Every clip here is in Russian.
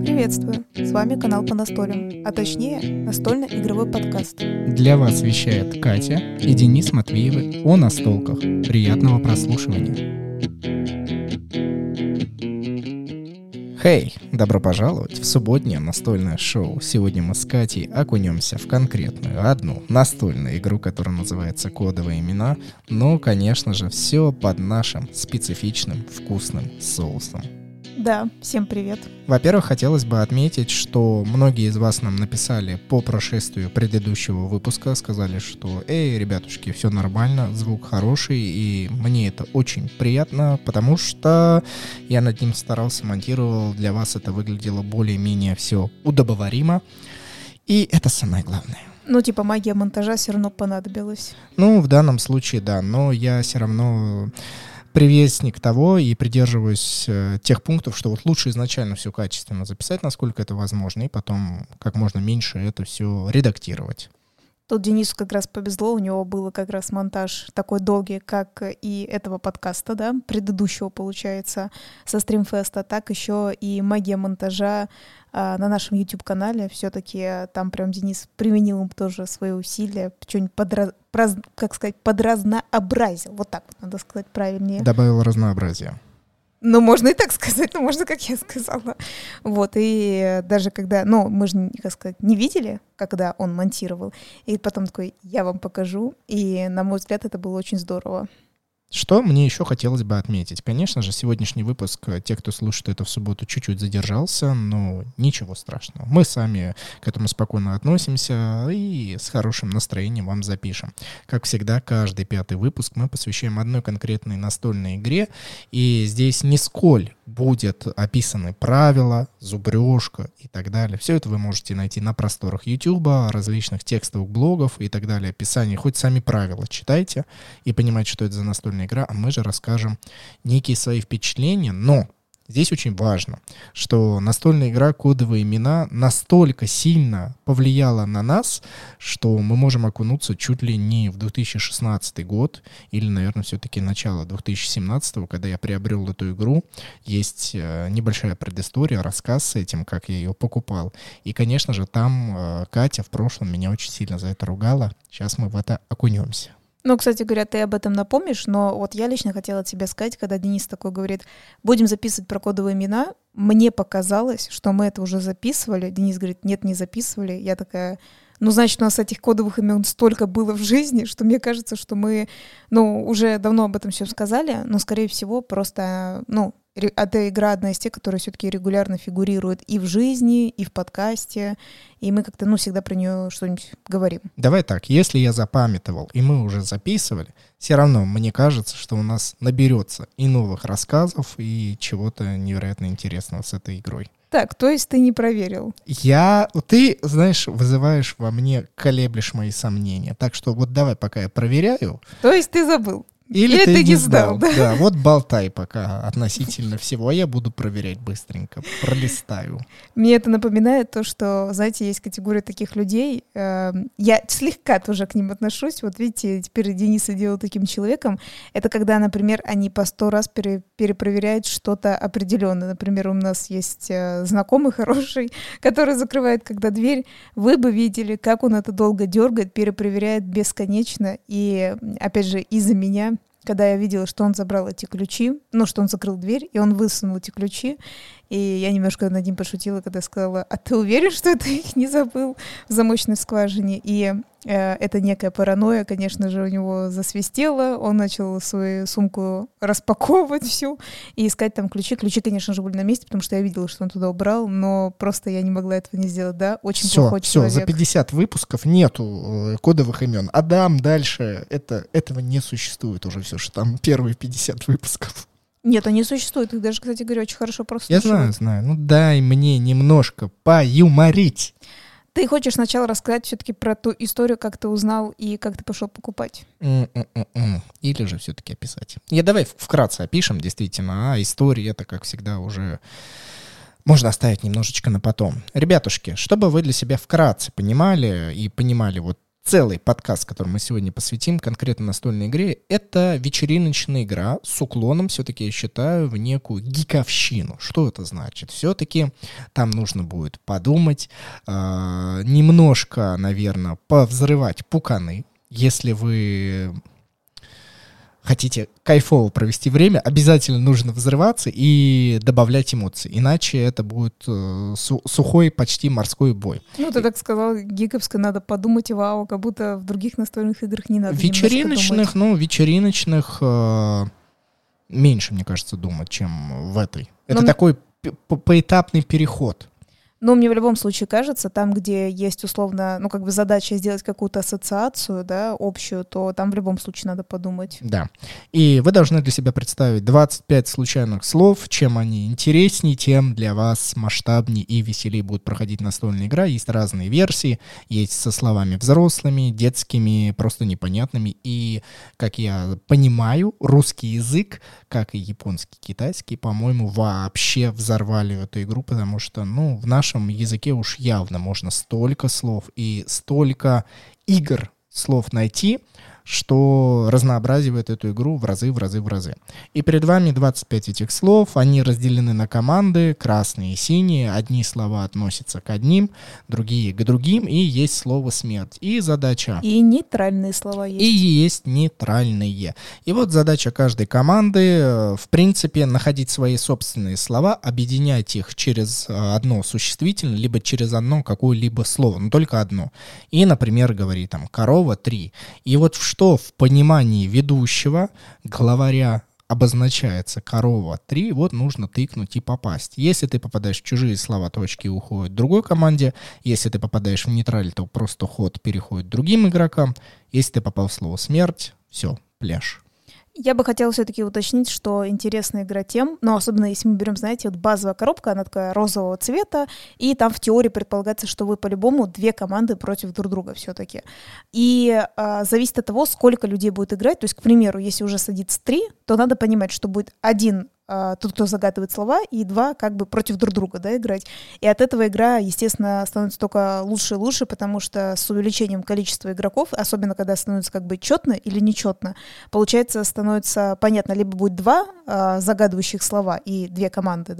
Приветствую! С вами канал по настолям, а точнее настольно-игровой подкаст. Для вас вещает Катя и Денис Матвеевы о настолках. Приятного прослушивания! Хей! Добро пожаловать в субботнее настольное шоу. Сегодня мы с Катей окунемся в конкретную одну настольную игру, которая называется «Кодовые имена», но, конечно же, все под нашим специфичным вкусным соусом. Да, всем привет. Во-первых, хотелось бы отметить, что многие из вас нам написали по прошествию предыдущего выпуска, сказали, что «Эй, ребятушки, все нормально, звук хороший», и мне это очень приятно, потому что я над ним старался, монтировал, для вас это выглядело более-менее все удобоваримо, и это самое главное. Ну, типа, магия монтажа все равно понадобилась. Ну, в данном случае, да, но я все равно... привестник того и придерживаюсь тех пунктов, что вот лучше изначально все качественно записать, насколько это возможно, и потом как можно меньше это все редактировать. Тут Денису как раз повезло, у него был как раз монтаж такой долгий, как и этого подкаста, да, предыдущего, получается, со StreamFest, а так еще и магия монтажа на нашем YouTube-канале. Все-таки там прям Денис применил им тоже свои усилия, что-нибудь подразнообразил. Вот так вот надо сказать правильнее. Добавил разнообразие. Ну, можно и так сказать, но можно, как я сказала. Вот, и даже когда... Ну, мы же, как сказать, не видели, когда он монтировал. И потом такой, я вам покажу. И, на мой взгляд, это было очень здорово. Что мне еще хотелось бы отметить. Конечно же, сегодняшний выпуск, те, кто слушает это в субботу, чуть-чуть задержался, но ничего страшного. Мы сами к этому спокойно относимся и с хорошим настроением вам запишем. Как всегда, каждый пятый выпуск мы посвящаем одной конкретной настольной игре, и здесь нисколько будет описаны правила, зубрежка и так далее. Все это вы можете найти на просторах Ютьюба, различных текстовых блогов и так далее, описаний. Хоть сами правила читайте и понимайте, что это за настольная игра, а мы же расскажем некие свои впечатления. Но здесь очень важно, что настольная игра «Кодовые имена» настолько сильно повлияла на нас, что мы можем окунуться чуть ли не в 2016 год или, наверное, все-таки начало 2017, когда я приобрел эту игру. Есть небольшая предыстория, рассказ с этим, как я ее покупал. И, конечно же, там Катя в прошлом меня очень сильно за это ругала. Сейчас мы в это окунемся. Ну, кстати говоря, ты об этом напомнишь, но вот я лично хотела тебе сказать, когда Денис такой говорит, будем записывать про кодовые имена, мне показалось, что мы это уже записывали. Денис говорит, нет, не записывали. Я такая, ну, значит, у нас этих кодовых имен столько было в жизни, что мне кажется, что мы, ну, уже давно об этом все сказали, но, скорее всего, просто, ну, эта игра одна из тех, которые все-таки регулярно фигурируют и в жизни, и в подкасте, и мы как-то, ну, всегда про нее что-нибудь говорим. Давай так, если я запамятовал, и мы уже записывали, все равно мне кажется, что у нас наберется и новых рассказов, и чего-то невероятно интересного с этой игрой. Так, то есть ты не проверил? Ты, знаешь, вызываешь во мне, колеблешь мои сомнения, так что вот давай, пока я проверяю. То есть ты забыл? Или ты не сдал, да? Да, вот болтай пока относительно всего, а я буду проверять быстренько, пролистаю. Мне это напоминает то, что, знаете, есть категория таких людей, я слегка тоже к ним отношусь, вот видите, теперь Дениса делал таким человеком, это когда, например, они по 100 раз перепроверяют что-то определенное, например, у нас есть знакомый хороший, который закрывает, когда дверь, вы бы видели, как он это долго дергает, перепроверяет бесконечно, и, опять же, из-за меня, когда я видела, что он забрал эти ключи, ну, что он закрыл дверь, и он высунул эти ключи, и я немножко над ним пошутила, когда сказала, а ты уверен, что ты их не забыл в замочной скважине? И это некая паранойя, конечно же, у него засвистела, он начал свою сумку распаковывать всю и искать там ключи. Ключи, конечно же, были на месте, потому что я видела, что он туда убрал, но просто я не могла этого не сделать, да? Очень плохой человек. Все, за 50 выпусков нету кодовых имен. Адам дальше, этого не существует уже все. Что там первые 50 выпусков. Нет, они существуют. Их даже, кстати говоря, очень хорошо просто... Я знаю. Ну дай мне немножко поюморить. Ты хочешь сначала рассказать все-таки про ту историю, как ты узнал и как ты пошел покупать? Или же все-таки описать. Давай вкратце опишем, действительно. А история это, как всегда, уже... можно оставить немножечко на потом. Ребятушки, чтобы вы для себя вкратце понимали и понимали вот целый подкаст, который мы сегодня посвятим конкретно настольной игре, это вечериночная игра с уклоном, все-таки я считаю, в некую гиковщину. Что это значит? Все-таки там нужно будет подумать, немножко, наверное, повзрывать пуканы. Если вы хотите кайфово провести время, обязательно нужно взрываться и добавлять эмоции. Иначе это будет сухой, почти морской бой. Ну, ты так сказал, гиковско, надо подумать, и вау, как будто в других настольных играх не надо. Вечериночных, вечериночных меньше, мне кажется, думать, чем в этой. Это такой поэтапный переход. Но мне в любом случае кажется, там, где есть условно, задача сделать какую-то ассоциацию, да, общую, то там в любом случае надо подумать. Да. И вы должны для себя представить 25 случайных слов. Чем они интереснее, тем для вас масштабнее и веселее будет проходить настольная игра. Есть разные версии. Есть со словами взрослыми, детскими, просто непонятными. И, как я понимаю, русский язык, как и японский, китайский, по-моему, вообще взорвали эту игру, потому что, в нашем языке уж явно можно столько слов и столько игр слов найти, что разнообразивает эту игру в разы, в разы, в разы. И перед вами 25 этих слов, они разделены на команды, красные и синие, одни слова относятся к одним, другие к другим, и есть слово «смерть». И задача... И нейтральные слова есть. И есть нейтральные. И вот задача каждой команды, в принципе, находить свои собственные слова, объединять их через одно существительное, либо через одно какое-либо слово, но только одно. И, например, говори там «корова 3». И вот что в понимании ведущего, главаря, обозначается «корова 3», вот нужно тыкнуть и попасть. Если ты попадаешь в чужие слова, точки уходят другой команде. Если ты попадаешь в нейтраль, то просто ход переходит другим игрокам. Если ты попал в слово «смерть», все, пляж. Я бы хотела все-таки уточнить, что интересная игра тем, особенно если мы берем, базовая коробка, она такая розового цвета, и там в теории предполагается, что вы по-любому две команды против друг друга все-таки. И зависит от того, сколько людей будет играть. То есть, к примеру, если уже садится 3, то надо понимать, что будет один тот, кто загадывает слова, и два против друг друга, играть. И от этого игра, естественно, становится только лучше и лучше, потому что с увеличением количества игроков, особенно когда становится четно или нечетно, получается, становится понятно, либо будет два загадывающих слова и две команды,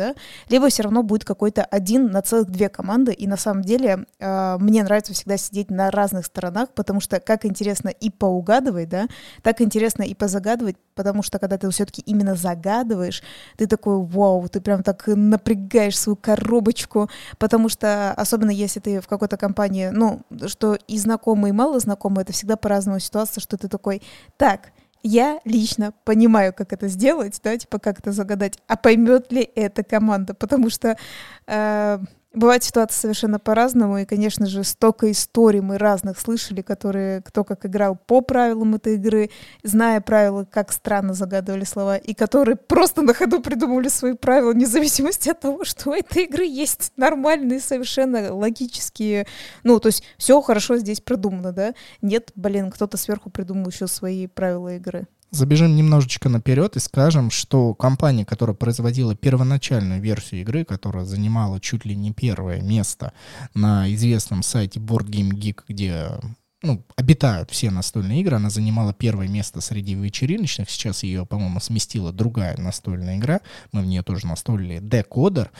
либо все равно будет какой-то один на целых две команды. И на самом деле мне нравится всегда сидеть на разных сторонах, потому что как интересно и поугадывать, так интересно и позагадывать, потому что когда ты все-таки именно загадываешь, ты такой, вау, ты прям так напрягаешь свою коробочку, потому что, особенно если ты в какой-то компании, что и знакомые, и малознакомые, это всегда по-разному ситуация, что ты такой, так, я лично понимаю, как это сделать, как это загадать, а поймет ли эта команда, потому что... Бывает ситуация совершенно по-разному, и, конечно же, столько историй мы разных слышали, которые кто как играл по правилам этой игры, зная правила, как странно загадывали слова, и которые просто на ходу придумывали свои правила, вне зависимости от того, что у этой игры есть нормальные, совершенно логические... то есть все хорошо здесь продумано, Нет, кто-то сверху придумал еще свои правила игры. Забежим немножечко наперед и скажем, что компания, которая производила первоначальную версию игры, которая занимала чуть ли не первое место на известном сайте BoardGameGeek, где обитают все настольные игры, она занимала первое место среди вечериночных, сейчас ее, по-моему, сместила другая настольная игра, мы в нее тоже настолили декодер,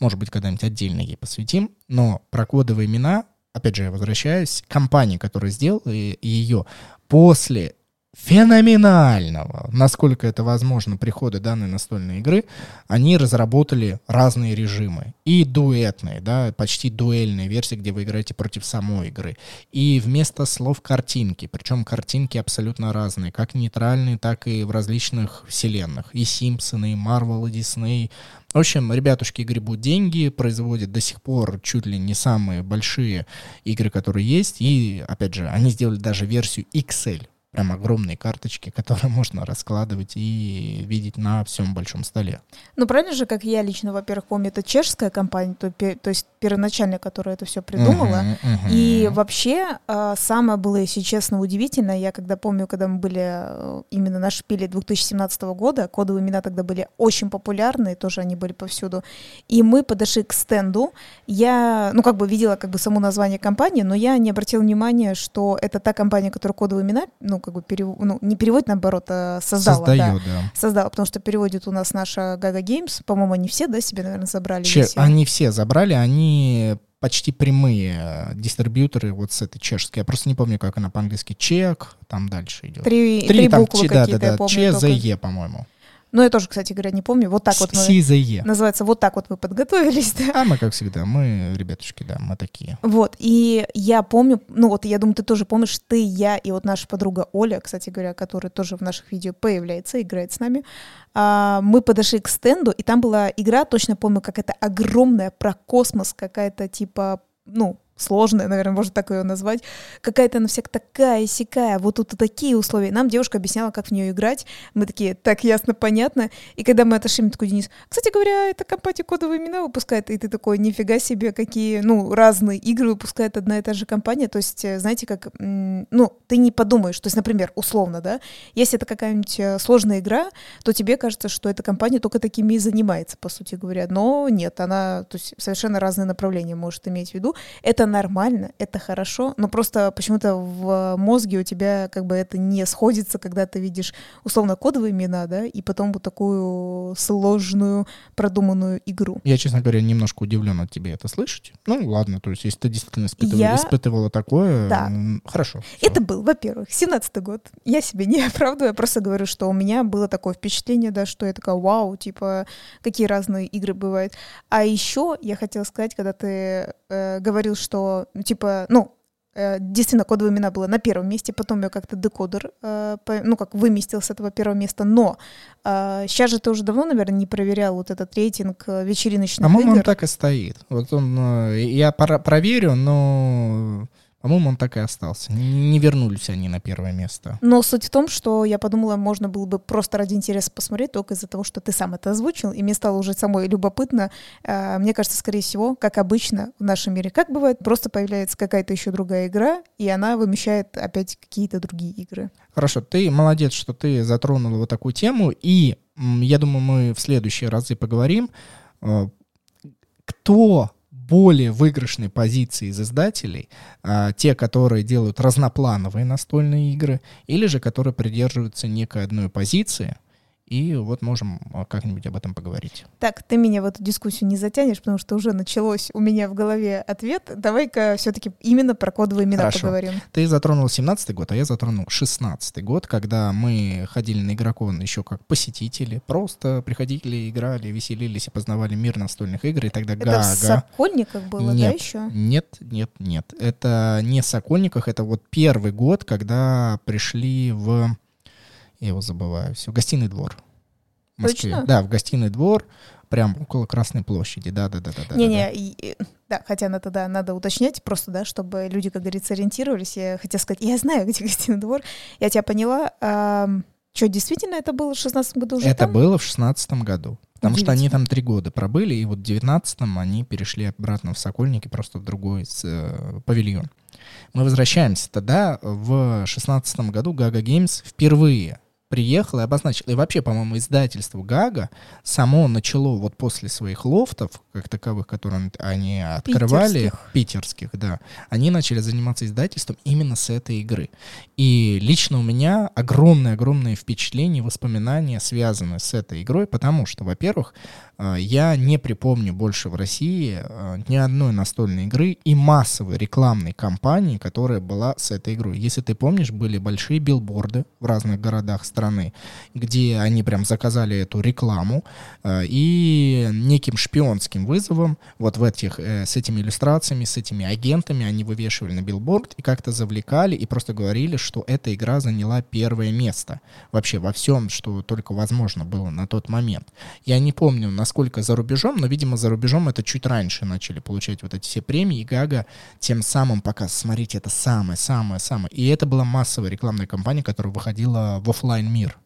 может быть, когда-нибудь отдельно ей посвятим, но про кодовые имена, опять же, я возвращаюсь, компания, которая сделала ее после феноменального, насколько это возможно, прихода данной настольной игры, они разработали разные режимы. И дуэтные, почти дуэльные версии, где вы играете против самой игры. И вместо слов картинки, причем картинки абсолютно разные, как нейтральные, так и в различных вселенных. И Симпсоны, и Marvel, и Disney. В общем, ребятушки гребут деньги, производят до сих пор чуть ли не самые большие игры, которые есть. И, опять же, они сделали даже версию XL. прям огромные карточки, которые можно раскладывать и видеть на всем большом столе. Ну, правильно же, как я лично, во-первых, помню, это чешская компания, то есть первоначальная, которая это все придумала. И вообще самое было, если честно, удивительно, я когда помню, когда мы были именно на шпиле 2017 года, кодовые имена тогда были очень популярны, тоже они были повсюду, и мы подошли к стенду, я, ну, как бы видела как бы само название компании, но я не обратила внимания, что это та компания, которая кодовые имена, не переводит, наоборот, а создала, потому что переводит у нас наша Gaga Games, по-моему, они все, да, себе, наверное, забрали. Они все забрали, они почти прямые дистрибьюторы вот с этой чешской. Я просто не помню, как она по-английски. Чек, там дальше идет. Три там, буквы какие-то, да, я помню. ЧЗЕ, по-моему. Ну, я тоже, кстати говоря, не помню. Вот так вот мы, называется, вот так вот мы подготовились. Да? А мы, как всегда, мы, ребятушки, да, мы такие. Вот, и я помню, ну вот, я думаю, ты тоже помнишь, ты, я и вот наша подруга Оля, кстати говоря, которая тоже в наших видео появляется, играет с нами, мы подошли к стенду, и там была игра, точно помню, какая-то огромная, про космос, какая-то типа, ну, сложная, наверное, можно так ее назвать, какая-то она вся такая-сякая, вот тут и такие условия. Нам девушка объясняла, как в нее играть. Мы такие, так ясно, понятно. И когда мы отошли, мне такой, Денис, кстати говоря, эта компания «Кодовые имена» выпускает, и ты такой, нифига себе, какие, ну, разные игры выпускает одна и та же компания. То есть, знаете, как, ну, ты не подумаешь, то есть, например, условно, да, если это какая-нибудь сложная игра, то тебе кажется, что эта компания только такими и занимается, по сути говоря. Но нет, она, то есть, совершенно разные направления может иметь в виду. Это нормально, это хорошо, но просто почему-то в мозге у тебя как бы это не сходится, когда ты видишь условно кодовые имена, да, и потом вот такую сложную, продуманную игру. Я, честно говоря, немножко удивлен от тебя это слышать. Ну, ладно, то есть, если ты действительно испытывала такое, да. Хорошо. Все. Это был, во-первых, 17-й год. Я себе не оправдываю, я просто говорю, что у меня было такое впечатление, да, что я такая, вау, типа, какие разные игры бывают. А еще я хотела сказать, когда ты говорил, что, типа, ну, действительно, кодовые имена было на первом месте, потом я как-то декодер, ну, как выместил с этого первого места, но сейчас же ты уже давно, наверное, не проверял вот этот рейтинг вечериночных игр. По-моему, он так и стоит. Вот он, я проверю, но... По-моему, он так и остался. Не вернулись они на первое место. Но суть в том, что я подумала, можно было бы просто ради интереса посмотреть, только из-за того, что ты сам это озвучил, и мне стало уже самой любопытно. Мне кажется, скорее всего, как обычно в нашем мире, как бывает, просто появляется какая-то еще другая игра, и она вымещает опять какие-то другие игры. Хорошо, ты молодец, что ты затронула вот такую тему, и я думаю, мы в следующие разы поговорим, кто... более выигрышной позиции из издателей, те, которые делают разноплановые настольные игры, или же которые придерживаются некой одной позиции, и вот можем как-нибудь об этом поговорить. Так, ты меня в эту дискуссию не затянешь, потому что уже началось у меня в голове ответ. Давай-ка все-таки именно про кодовые имена поговорим. Ты затронул 17-й год, а я затронул 16-й год, когда мы ходили на Игрокон еще как посетители, просто приходили, играли, веселились и познавали мир настольных игр, и тогда Гага... Это в Сокольниках было, да, еще? Нет. Это не в Сокольниках, это вот первый год, когда пришли в... Я его забываю. Все. Гостиный двор. В Москве. Точно? Да, в Гостиный двор, прям около Красной площади. Да. Да, хотя надо уточнять просто, да, чтобы люди, как говорится, ориентировались. Я хотела сказать, я знаю, где Гостиный двор. Я тебя поняла. Что, действительно это было в 16 году уже? Это было в 16 году. Потому что они там 3 года пробыли, и вот в 19-м они перешли обратно в Сокольники, просто в другой павильон. Мы возвращаемся тогда. В 16 году Gaga Games впервые приехала и обозначила. И вообще, по-моему, издательство Гага само начало вот после своих лофтов, как таковых, которые они открывали, питерских, да, они начали заниматься издательством именно с этой игры. И лично у меня огромное-огромное впечатление, воспоминания связаны с этой игрой, потому что, во-первых, я не припомню больше в России ни одной настольной игры и массовой рекламной кампании, которая была с этой игрой. Если ты помнишь, были большие билборды в разных городах страны, где они прям заказали эту рекламу, и неким шпионским этим вызовом, вот в этих, с этими иллюстрациями, с этими агентами, они вывешивали на билборд и как-то завлекали и просто говорили, что эта игра заняла первое место вообще во всем, что только возможно было на тот момент. Я не помню, насколько за рубежом, но, видимо, за рубежом это чуть раньше начали получать вот эти все премии, и Gaga тем самым пока, смотрите, это самое-самое-самое. И это была массовая рекламная кампания, которая выходила в офлайн-мир.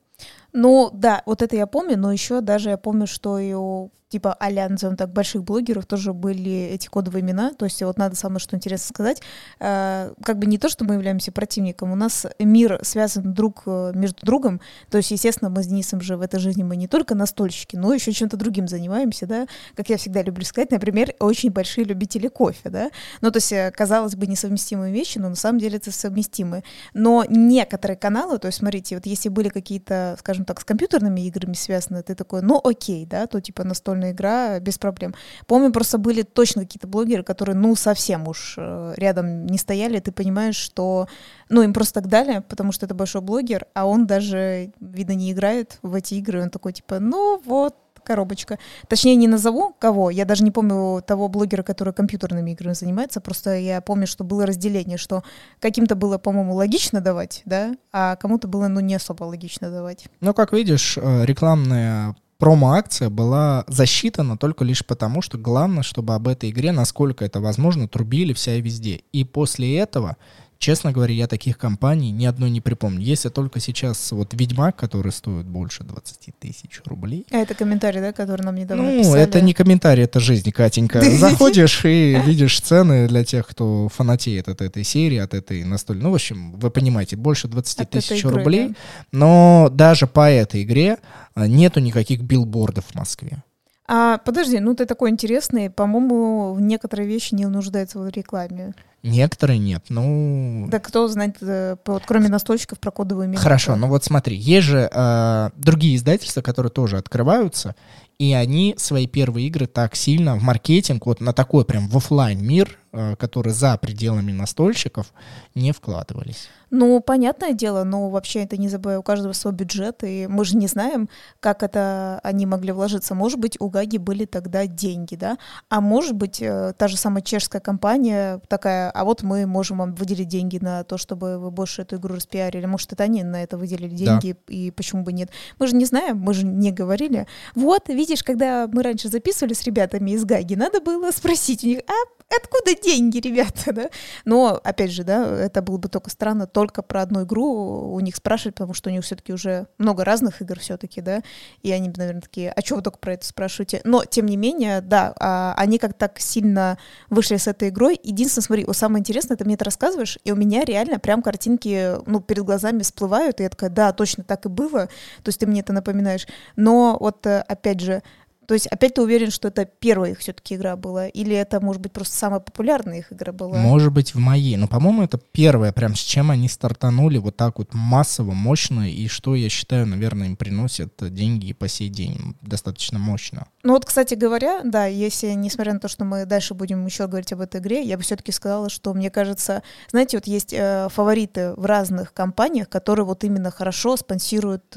Ну, да, вот это я помню, но еще даже я помню, что и у типа Allianza, так, больших блогеров тоже были эти кодовые имена, то есть вот надо самое, что интересно сказать, как бы не то, что мы являемся противником, у нас мир связан друг между другом, то есть, естественно, мы с Денисом же в этой жизни мы не только настольщики, но еще чем-то другим занимаемся, да, как я всегда люблю сказать, например, очень большие любители кофе, да, ну, то есть, казалось бы, несовместимые вещи, но на самом деле это совместимые, но некоторые каналы, то есть, смотрите, вот если были какие-то, скажем, так, с компьютерными играми связано, ты такой, ну окей, да, то типа настольная игра без проблем. Помню, просто были точно какие-то блогеры, которые, ну, совсем уж рядом не стояли, ты понимаешь, что, ну, им просто так дали, потому что это большой блогер, а он даже, видно, не играет в эти игры, он такой, типа, ну, вот, коробочка. Точнее, не назову кого, я даже не помню того блогера, который компьютерными играми занимается, просто я помню, что было разделение, что каким-то было, по-моему, логично давать, да, а кому-то было, ну, не особо логично давать. Ну, как видишь, рекламная промо-акция была засчитана только лишь потому, что главное, чтобы об этой игре, насколько это возможно, трубили вся и везде. И после этого, честно говоря, я таких компаний ни одной не припомню. Если только сейчас вот «Ведьмак», который стоит больше 20 000 рублей. А это комментарий, да, который нам недавно писали? Ну, это не комментарий, это жизнь, Катенька. Заходишь и видишь цены для тех, кто фанатеет от этой серии, от этой настольной. Ну, в общем, вы понимаете, больше 20 000 рублей. Но даже по этой игре нету никаких билбордов в Москве. А, подожди, ну ты такой интересный. По-моему, некоторые вещи не нуждаются в рекламе. Некоторые нет, ну... Да кто знает, вот, кроме настольщиков, про кодовые имена? Хорошо, ну вот смотри, есть же другие издательства, которые тоже открываются, и они свои первые игры так сильно в маркетинг, вот на такой прям в офлайн мир, которые за пределами настольщиков, не вкладывались. Ну, понятное дело, но вообще это не забывай, у каждого свой бюджет, и мы же не знаем, как это они могли вложиться. Может быть, у Гаги были тогда деньги, да? А может быть, та же самая чешская компания такая, а вот мы можем вам выделить деньги на то, чтобы вы больше эту игру распиарили. Может, это они на это выделили деньги, да. И почему бы нет? Мы же не знаем, мы же не говорили. Вот, видишь, когда мы раньше записывали с ребятами из Гаги, надо было спросить у них, а откуда деньги, ребята, да? Но, опять же, да, это было бы только странно, только про одну игру у них спрашивать, потому что у них все-таки уже много разных игр все-таки, да, и они, наверное, такие, а чего вы только про это спрашиваете? Но, тем не менее, да, они как-то так сильно вышли с этой игрой. Единственное, смотри, самое интересное, ты мне это рассказываешь, и у меня реально прям картинки, ну, перед глазами всплывают, и я такая, да, точно так и было, то есть ты мне это напоминаешь. Но вот, опять же, то есть опять ты уверен, что это первая их все-таки игра была? Или это, может быть, просто самая популярная их игра была? Может быть, в моей. Но, по-моему, это первая, прям с чем они стартанули вот так вот массово, мощно. И что, я считаю, наверное, им приносят деньги по сей день достаточно мощно. Ну вот, кстати говоря, да, если, несмотря на то, что мы дальше будем еще говорить об этой игре, я бы все-таки сказала, что, мне кажется, знаете, вот есть фавориты в разных компаниях, которые вот именно хорошо спонсируют...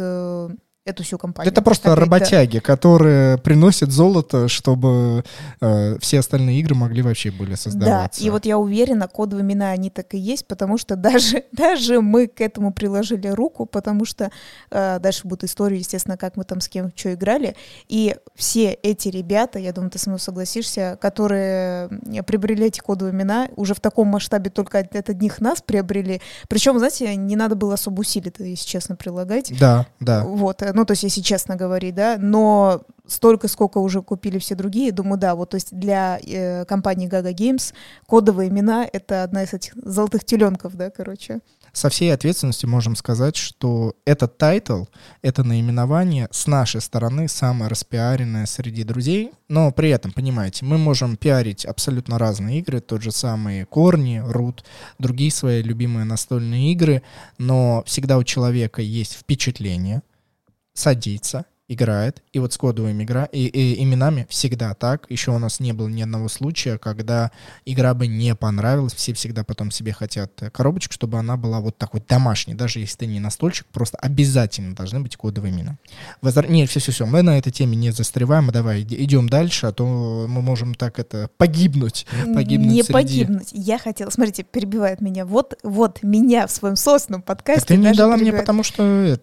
эту всю компанию. Это просто работяги, которые приносят золото, чтобы все остальные игры могли вообще были создаваться. Да, и вот я уверена, кодовые имена, они так и есть, потому что даже мы к этому приложили руку, потому что дальше будут истории, естественно, как мы там с кем что играли, и все эти ребята, я думаю, ты со мной согласишься, которые приобрели эти кодовые имена, уже в таком масштабе только от одних нас приобрели, причем, знаете, не надо было особо усилий, если честно, прилагать. Да, да. Вот, ну, то есть, если честно говорить, да, но столько, сколько уже купили все другие, думаю, да, вот, то есть для компании Gaga Games кодовые имена — это одна из этих золотых теленков, да, короче. Со всей ответственностью можем сказать, что этот тайтл, это наименование с нашей стороны самое распиаренное среди друзей, но при этом, понимаете, мы можем пиарить абсолютно разные игры, тот же самый Корни, Рут, другие свои любимые настольные игры, но всегда у человека есть впечатление, садится играет. И вот с кодовыми именами всегда так. Еще у нас не было ни одного случая, когда игра бы не понравилась. Все всегда потом себе хотят коробочку, чтобы она была вот такой домашней. Даже если ты не настольщик, просто обязательно должны быть кодовые имена. Нет, все-все-все, мы на этой теме не застреваем. Давай идем дальше, а то мы можем так это погибнуть. Не среди... погибнуть. Я хотела, смотрите, перебивает меня. Вот меня в своем собственном подкасте. Так ты не дала мне, потому что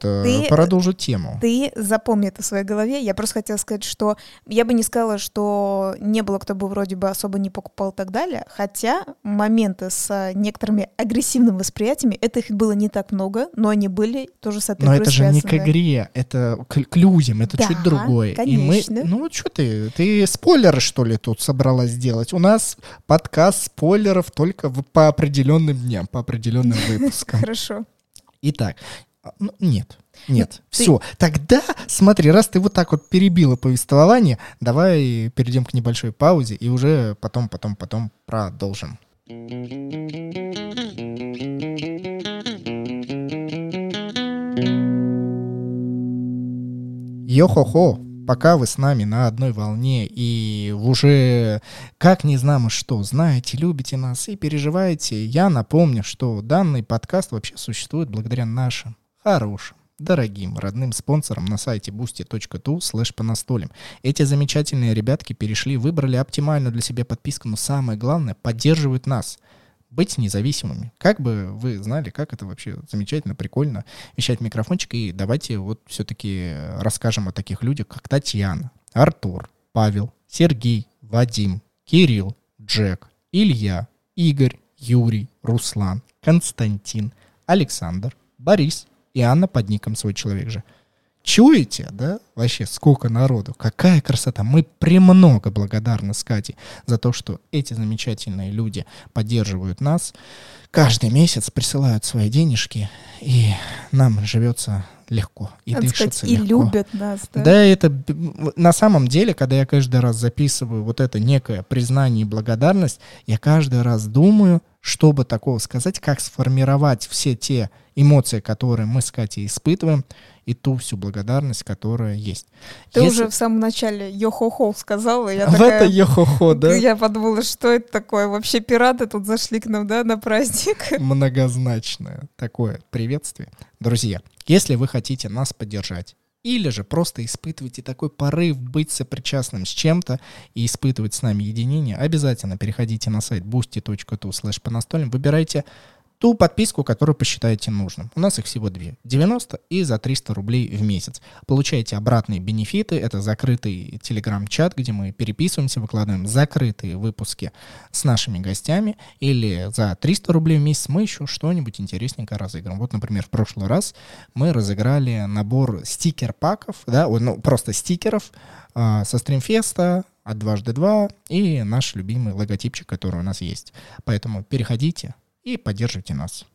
продолжить тему. Ты запомни это в своей голове. Я просто хотела сказать, что я бы не сказала, что не было, кто бы вроде бы особо не покупал и так далее, хотя моменты с некоторыми агрессивными восприятиями, это их было не так много, но они были тоже с этой. Но это же не к игре, это к людям, это да, чуть другое. Конечно. И мы, ну что ты спойлеры, что ли, тут собралась сделать? У нас подкаст спойлеров только по определенным дням, по определенным выпускам. Хорошо. Итак, Нет, все. Тогда, смотри, раз ты вот так вот перебила повествование, давай перейдем к небольшой паузе и уже потом продолжим. Йо-хо-хо! Пока вы с нами на одной волне и уже как не знамо что, знаете, любите нас и переживаете, я напомню, что данный подкаст вообще существует благодаря нашим хорошим, дорогим, родным спонсорам на сайте boosty.tu/понастолим. Эти замечательные ребятки перешли, выбрали оптимальную для себя подписку, но самое главное, поддерживают нас. Быть независимыми. Как бы вы знали, как это вообще замечательно, прикольно, вещать в микрофончик, и давайте вот все-таки расскажем о таких людях, как Татьяна, Артур, Павел, Сергей, Вадим, Кирилл, Джек, Илья, Игорь, Юрий, Руслан, Константин, Александр, Борис, и Анна под ником «Свой человек же». Чуете, да? Вообще, сколько народу. Какая красота. Мы премного благодарны с Катей за то, что эти замечательные люди поддерживают нас. Каждый месяц присылают свои денежки, и нам живется легко. И надо дышится сказать, легко. И любят нас. Да, это на самом деле, когда я каждый раз записываю вот это некое признание и благодарность, я каждый раз думаю, чтобы такого сказать, как сформировать все те эмоции, которые мы с Катей испытываем, и ту всю благодарность, которая есть. Ты уже в самом начале йо-хо-хо сказала. Я в такая, это йо-хо-хо, да? Я подумала, что это такое? Вообще пираты тут зашли к нам, да, на праздник? Многозначное такое приветствие. Друзья, если вы хотите нас поддержать, или же просто испытываете такой порыв быть сопричастным с чем-то и испытывать с нами единение, обязательно переходите на сайт boosty.tu/понастолим, выбирайте ту подписку, которую посчитаете нужным. У нас их всего две. 90 и за 300 рублей в месяц. Получаете обратные бенефиты. Это закрытый телеграм-чат, где мы переписываемся, выкладываем закрытые выпуски с нашими гостями. Или за 300 рублей в месяц мы еще что-нибудь интересненькое разыграем. Вот, например, в прошлый раз мы разыграли набор стикер-паков, да, ну, просто стикеров со StreamFest, от 2x2 и наш любимый логотипчик, который у нас есть. Поэтому переходите и поддерживайте нас.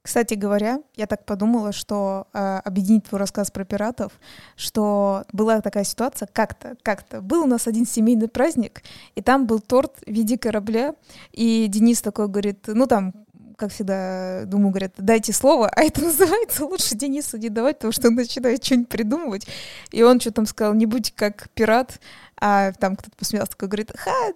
Кстати говоря, я так подумала, что объединить твой рассказ про пиратов, что была такая ситуация, как-то. Был у нас один семейный праздник, и там был торт в виде корабля, и Денис такой говорит, ну там, как всегда, думаю, говорят, дайте слово, а это называется лучше Денису не давать, потому что он начинает что-нибудь придумывать. И он что-то там сказал, не будь как пират, а там кто-то посмеялся, такой говорит,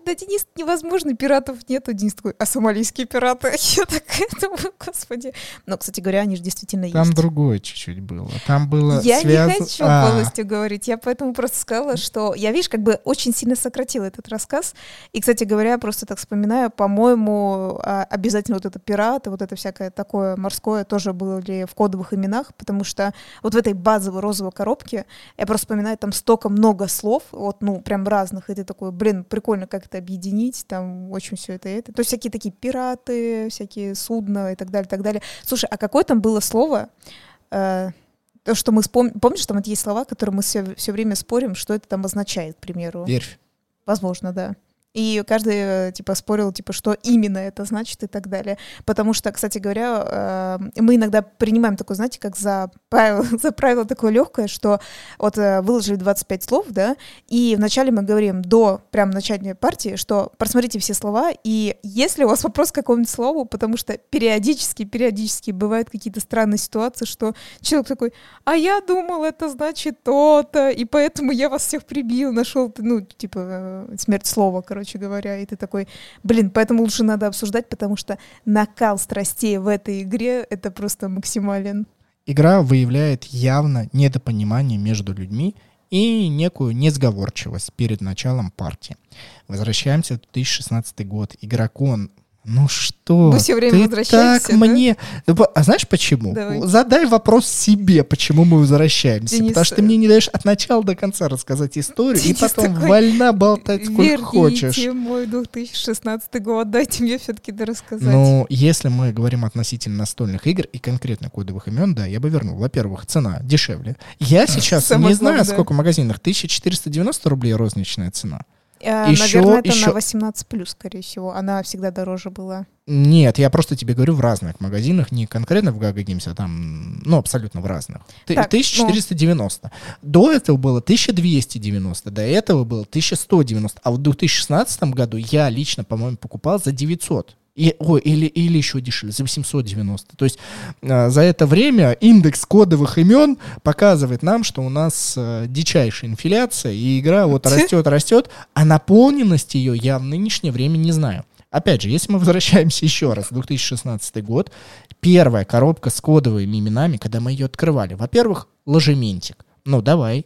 да Денис невозможно, пиратов нету. Денис такой, а сомалийские пираты? Я такая думаю, господи. Но, кстати говоря, они же действительно есть. Там другое чуть-чуть было. Там было я не хочу полностью говорить, я поэтому просто сказала, что я, видишь, как бы очень сильно сократила этот рассказ. И, кстати говоря, просто так вспоминаю, по-моему, обязательно вот это пираты, вот это всякое такое морское тоже было ли в кодовых именах, потому что вот в этой базовой розовой коробке, я просто вспоминаю, там столько много слов, вот, ну, прям разных, и ты такой, блин, прикольно как это объединить, там очень все это и это. То есть всякие такие пираты, всякие судна и так далее, так далее. Слушай, а какое там было слово, то, что мы вспомнили, помнишь, там вот есть слова, которые мы все время спорим, что это там означает, к примеру? Верфь. Возможно, да. И каждый, типа, спорил, типа, что именно это значит и так далее. Потому что, кстати говоря, мы иногда принимаем такое, знаете, как за правило такое легкое, что вот выложили 25 слов, да, и вначале мы говорим до прям начальной партии, что просмотрите все слова, и если у вас вопрос к какому-нибудь слову, потому что периодически бывают какие-то странные ситуации, что человек такой, а я думал, это значит то-то, и поэтому я вас всех прибил, нашел, ну, типа, смерть слова, короче говоря, и ты такой, блин, поэтому лучше надо обсуждать, потому что накал страстей в этой игре — это просто максимален. Игра выявляет явно недопонимание между людьми и некую несговорчивость перед началом партии. Возвращаемся в 2016 год. Игрокон. Ну что, ты так да? мне... А знаешь почему? Давай. Задай вопрос себе, почему мы возвращаемся. Денис, потому что ты мне не даешь от начала до конца рассказать историю, Денис, и потом вольно болтать сколько хочешь. Верните мой 2016 год, дайте мне все-таки дорассказать. Ну, если мы говорим относительно настольных игр и конкретно кодовых имен, да, я бы вернул. Во-первых, цена дешевле. Я сейчас не знаю, сколько в магазинах. 1490 рублей розничная цена. Наверное, это на 18+, скорее всего. Она всегда дороже была. Нет, я просто тебе говорю в разных магазинах, не конкретно в Gaga Games, а там, ну, абсолютно в разных. Так, 1490. Ну. До этого было 1290, до этого было 1190. А в 2016 году я лично, по-моему, покупал за 900. Или еще дешевле, за 890. То есть за это время индекс кодовых имен показывает нам, что у нас дичайшая инфляция, и игра вот растет, а наполненность ее я в нынешнее время не знаю. Опять же, если мы возвращаемся еще раз в 2016 год, первая коробка с кодовыми именами, когда мы ее открывали, во-первых, ложементик. Ну, давай,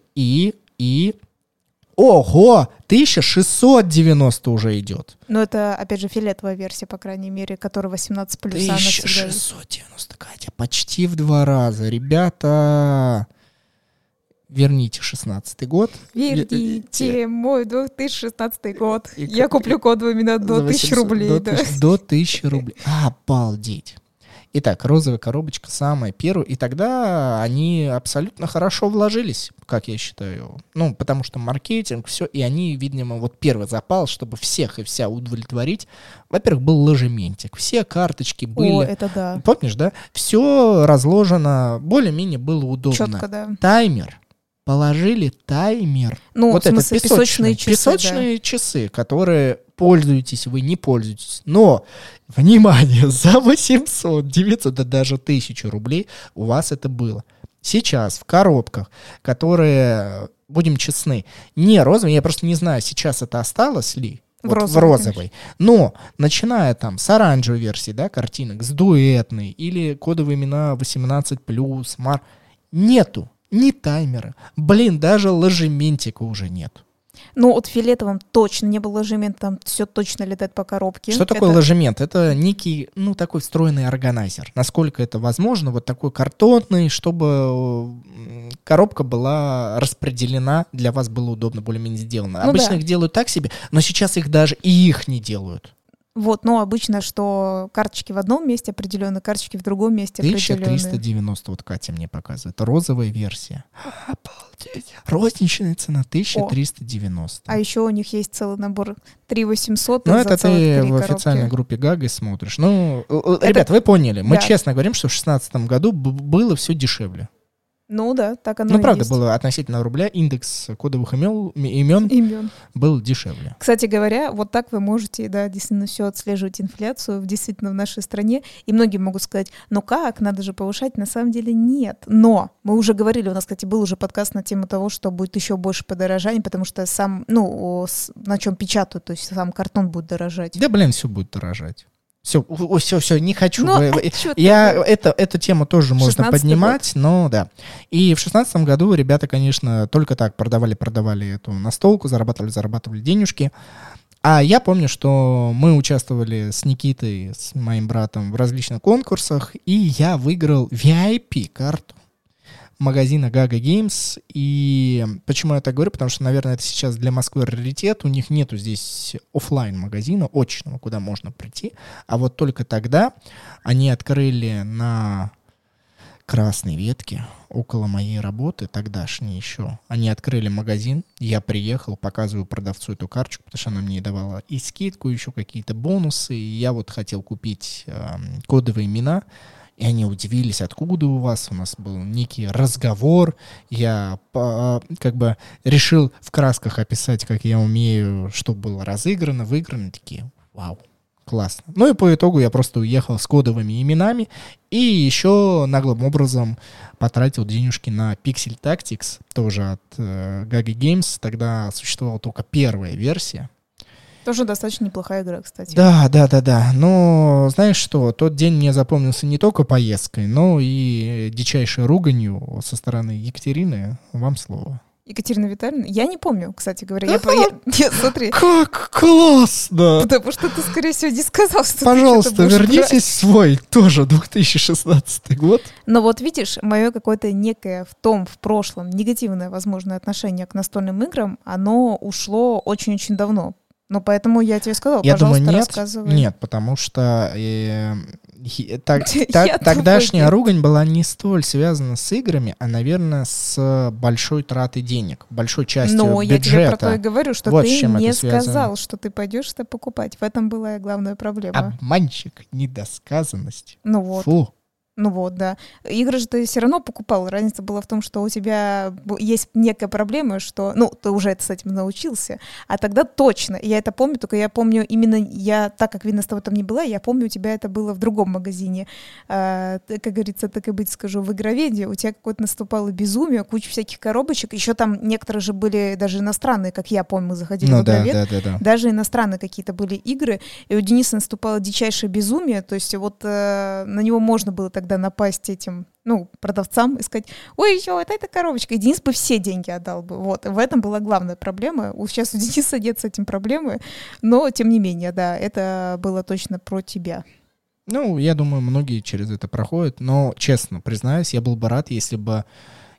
Ого! 1690 уже идет. Ну, это, опять же, фиолетовая версия, по крайней мере, которая 18+. 1690, Катя, почти в 2 раза. Ребята, верните 16-й год. Верните мой 2016 год. Я куплю кодовые имена до 1000 рублей. До 1000 рублей. Обалдеть! Итак, розовая коробочка самая первая, и тогда они абсолютно хорошо вложились, как я считаю. Ну, потому что маркетинг, все, и они, видимо, вот первый запал, чтобы всех и вся удовлетворить. Во-первых, был ложементик, все карточки были. О, это да. Помнишь, да? Все разложено, более-менее было удобно. Четко, да. Таймер. Положили таймер. Ну, вот в смысле, это песочные часы. Песочные часы, которые... Пользуетесь вы, не пользуетесь. Но, внимание, за 800, 900, да даже 1000 рублей у вас это было. Сейчас в коробках, которые, будем честны, не розовые, я просто не знаю, сейчас это осталось ли, в розовой. Но, начиная там с оранжевой версии, да, картинок, с дуэтной или кодовые имена 18+, нету ни таймера. Блин, даже ложементика уже нет. Ну, от фиолетовым точно не был ложемент, там все точно летает по коробке. Что такое ложемент? Это некий, ну, такой встроенный органайзер. Насколько это возможно, вот такой картонный, чтобы коробка была распределена, для вас было удобно, более-менее сделано. Ну, обычно их делают так себе, но сейчас их даже не делают. Вот, но обычно, что карточки в одном месте определенные, карточки в другом месте определенные. 1390, вот Катя мне показывает, розовая версия. Обалдеть. Розничная цена 1390. А еще у них есть целый набор 3800. Ну, это ты в официальной группе Gaga смотришь. Ну, ребят, вы поняли, мы честно говорим, что в 2016 году было все дешевле. Ну да, так оно и есть. Ну правда, было относительно рубля, индекс кодовых имен был дешевле. Кстати говоря, вот так вы можете, да, действительно все отслеживать инфляцию действительно в нашей стране. И многие могут сказать, ну как, надо же повышать, на самом деле нет. Но мы уже говорили, у нас, кстати, был уже подкаст на тему того, что будет еще больше подорожаний, потому что сам, ну, на чем печатают, то есть сам картон будет дорожать. Да блин, все будет дорожать. Все, не хочу. Но, эту тему тоже можно поднимать, но да. И в 2016 году ребята, конечно, только так продавали эту настолку, зарабатывали денежки. А я помню, что мы участвовали с Никитой, с моим братом, в различных конкурсах, и я выиграл VIP-карту магазина Gaga Games. И почему я так говорю? Потому что, наверное, это сейчас для Москвы раритет. У них нету здесь офлайн-магазина, очного, куда можно прийти. А вот только тогда они открыли на красной ветке около моей работы тогдашней еще. Они открыли магазин, я приехал, показываю продавцу эту карточку, потому что она мне давала и скидку, еще какие-то бонусы. И я вот хотел купить кодовые имена, и они удивились, откуда у вас. У нас был некий разговор. Я как бы решил в красках описать, как я умею, что было разыграно, выиграно. Такие, вау, классно. Ну и по итогу я просто уехал с кодовыми именами и еще наглым образом потратил денежки на Pixel Tactics, тоже от Gaga Games. Тогда существовала только первая версия. Тоже достаточно неплохая игра, кстати. Да. Но знаешь что, тот день мне запомнился не только поездкой, но и дичайшей руганью со стороны Екатерины. Вам слово. Екатерина Витальевна? Я не помню, кстати говоря. Я смотри. Как классно! Потому что ты, скорее всего, не сказал, что пожалуйста, вернитесь в свой тоже 2016 год. Но вот видишь, мое какое-то некое в прошлом негативное, возможно, отношение к настольным играм, оно ушло очень-очень давно. Ну, поэтому я тебе сказала, я пожалуйста, думаю, нет, рассказывай. Нет, потому что тогдашняя ругань была не столь связана с играми, а, наверное, с большой тратой денег, большой частью бюджета. Но я тебе про то и говорю, что вот ты не сказал, что ты пойдешь это покупать. В этом была главная проблема. Обманщик, недосказанность. Ну вот. Фу. Ну вот, да. Игры же ты все равно покупал. Разница была в том, что у тебя есть некая проблема, что... Ну, ты уже это с этим научился. А тогда точно. Я это помню, только я помню именно... Я, так как видно, с тобой там не была, я помню, у тебя это было в другом магазине. Как говорится, так и быть, скажу, в игроведе. У тебя какое-то наступало безумие, куча всяких коробочек. Еще там некоторые же были даже иностранные, как я помню, мы заходили в игровед. Да. Даже иностранные какие-то были игры. И у Дениса наступало дичайшее безумие. То есть вот на него можно было так когда напасть этим, ну, продавцам и сказать, ой, еще вот эта коробочка. И Денис бы все деньги отдал бы. Вот. В этом была главная проблема. Сейчас у Дениса нет с этим проблемы, но, тем не менее, да, это было точно про тебя. Ну, я думаю, многие через это проходят, но, честно признаюсь, я был бы рад, если бы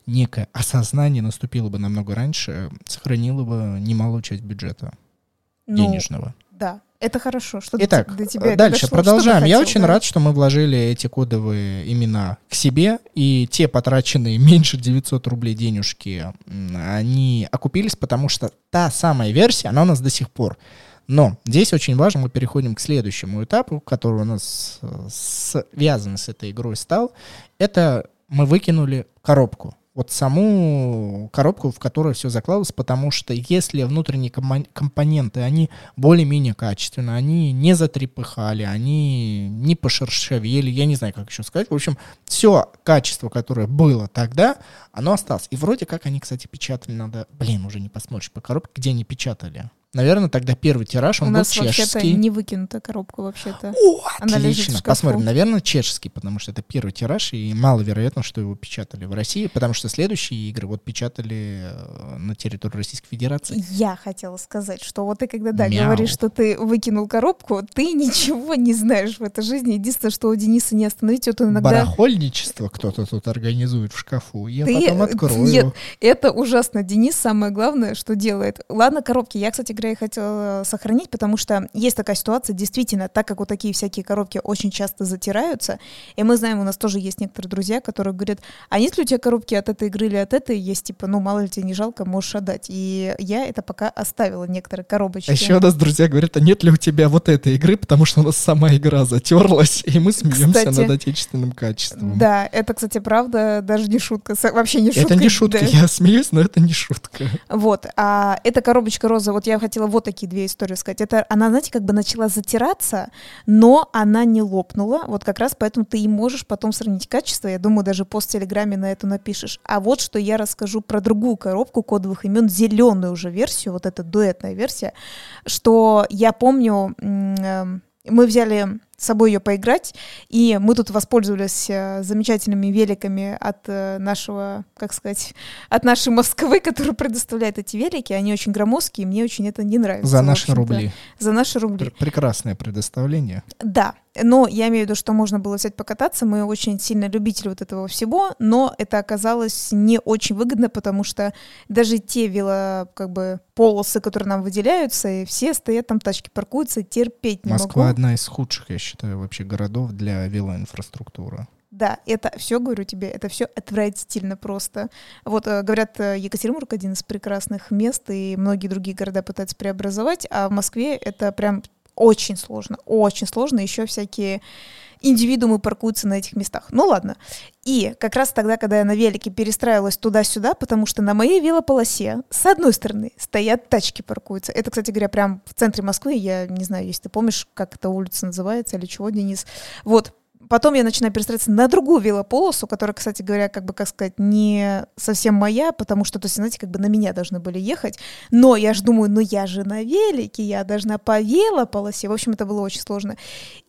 некое осознание наступило бы намного раньше, сохранило бы немалую часть бюджета денежного. Да. Это хорошо, что итак, до тебя дальше дошло. Продолжаем. Я очень рад, что мы вложили эти кодовые имена к себе, и те потраченные меньше 900 рублей денежки, они окупились, потому что та самая версия, она у нас до сих пор. Но здесь очень важно, мы переходим к следующему этапу, который у нас связан с этой игрой стал. Это мы выкинули коробку. Вот саму коробку, в которую все закладывалось, потому что если внутренние компоненты, они более-менее качественные, они не затрепыхали, они не пошершавели, я не знаю, как еще сказать. В общем, все качество, которое было тогда, оно осталось. И вроде как они, кстати, печатали, надо... Блин, уже не посмотришь по коробке, где они печатали. Наверное, тогда первый тираж, он был чешский. У нас вообще-то не выкинута коробка вообще-то. О, отлично. Посмотрим. Наверное, чешский, потому что это первый тираж, и маловероятно, что его печатали в России, потому что следующие игры вот печатали на территории Российской Федерации. Я хотела сказать, что вот ты когда говоришь, что ты выкинул коробку, ты ничего не знаешь в этой жизни. Единственное, что у Дениса не остановить, вот он иногда... Барахольничество кто-то тут организует в шкафу, я потом открою. Нет, это ужасно. Денис самое главное, что делает. Ладно, коробки. Я, кстати, я хотела сохранить, потому что есть такая ситуация, действительно, так как вот такие всякие коробки очень часто затираются, и мы знаем, у нас тоже есть некоторые друзья, которые говорят, а нет ли у тебя коробки от этой игры или от этой, есть типа, ну, мало ли тебе не жалко, можешь отдать. И я это пока оставила, некоторые коробочки. А еще у нас друзья говорят, а нет ли у тебя вот этой игры, потому что у нас сама игра затерлась, и мы смеемся, кстати, над отечественным качеством. Да, это, кстати, правда, даже не шутка, вообще не шутка. Это не шутка, да. Я смеюсь, но это не шутка. Вот, а эта коробочка роза, вот я хотела вот такие две истории сказать. Это она, знаете, как бы начала затираться, но она не лопнула. Вот как раз поэтому ты и можешь потом сравнить качество. Я думаю, даже пост в Телеграме на это напишешь. А вот что я расскажу про другую коробку кодовых имен, зеленую уже версию, вот эта дуэтная версия, что я помню, мы взяли с собой ее поиграть, и мы тут воспользовались замечательными великами от нашего, как сказать, от нашей Москвы, которая предоставляет эти велики. Они очень громоздкие, мне очень это не нравится. За наши рубли. За наши рубли. Прекрасное предоставление. Да. Но я имею в виду, что можно было взять покататься. Мы очень сильно любители вот этого всего, но это оказалось не очень выгодно, потому что даже те полосы, которые нам выделяются, и все стоят там, тачки паркуются, терпеть не могу. Москва одна из худших, я считаю, вообще городов для велоинфраструктуры. Да, это все, говорю тебе, это все отвратительно просто. Вот, говорят, Екатеринбург один из прекрасных мест, и многие другие города пытаются преобразовать, а в Москве это прям очень сложно, очень сложно. Еще всякие индивидуумы паркуются на этих местах. Ну ладно. И как раз тогда, когда я на велике перестраивалась туда-сюда, потому что на моей велополосе с одной стороны стоят тачки, паркуются. Это, кстати говоря, прям в центре Москвы. Я не знаю, если ты помнишь, как эта улица называется или чего, Денис. Вот. Потом я начинаю перестраиваться на другую велополосу, которая, кстати говоря, как бы, как сказать, не совсем моя, потому что, то есть, знаете, как бы на меня должны были ехать, но я же думаю, ну я же на велике, я должна по велополосе, в общем, это было очень сложно.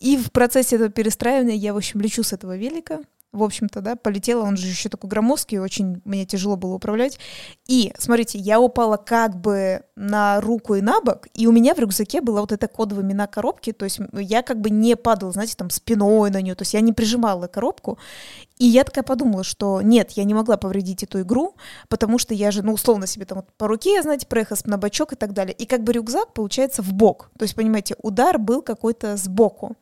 И в процессе этого перестраивания я, в общем, лечу с этого велика, в общем-то, да, полетела, он же еще такой громоздкий, очень мне тяжело было управлять. И, смотрите, я упала как бы на руку и на бок, и у меня в рюкзаке была вот эта кодовая имена коробки, то есть я как бы не падала, знаете, там спиной на нее, то есть я не прижимала коробку, и я такая подумала, что нет, я не могла повредить эту игру, потому что я же, ну, условно себе там вот по руке, знаете, проехалась на бочок и так далее, и как бы рюкзак получается в бок, то есть, понимаете, удар был какой-то сбоку.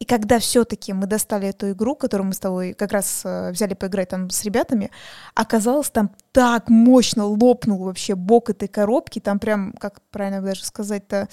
И когда все-таки мы достали эту игру, которую мы с тобой как раз взяли поиграть там с ребятами, оказалось, там так мощно лопнул вообще бок этой коробки, там прям, как правильно даже сказать-то,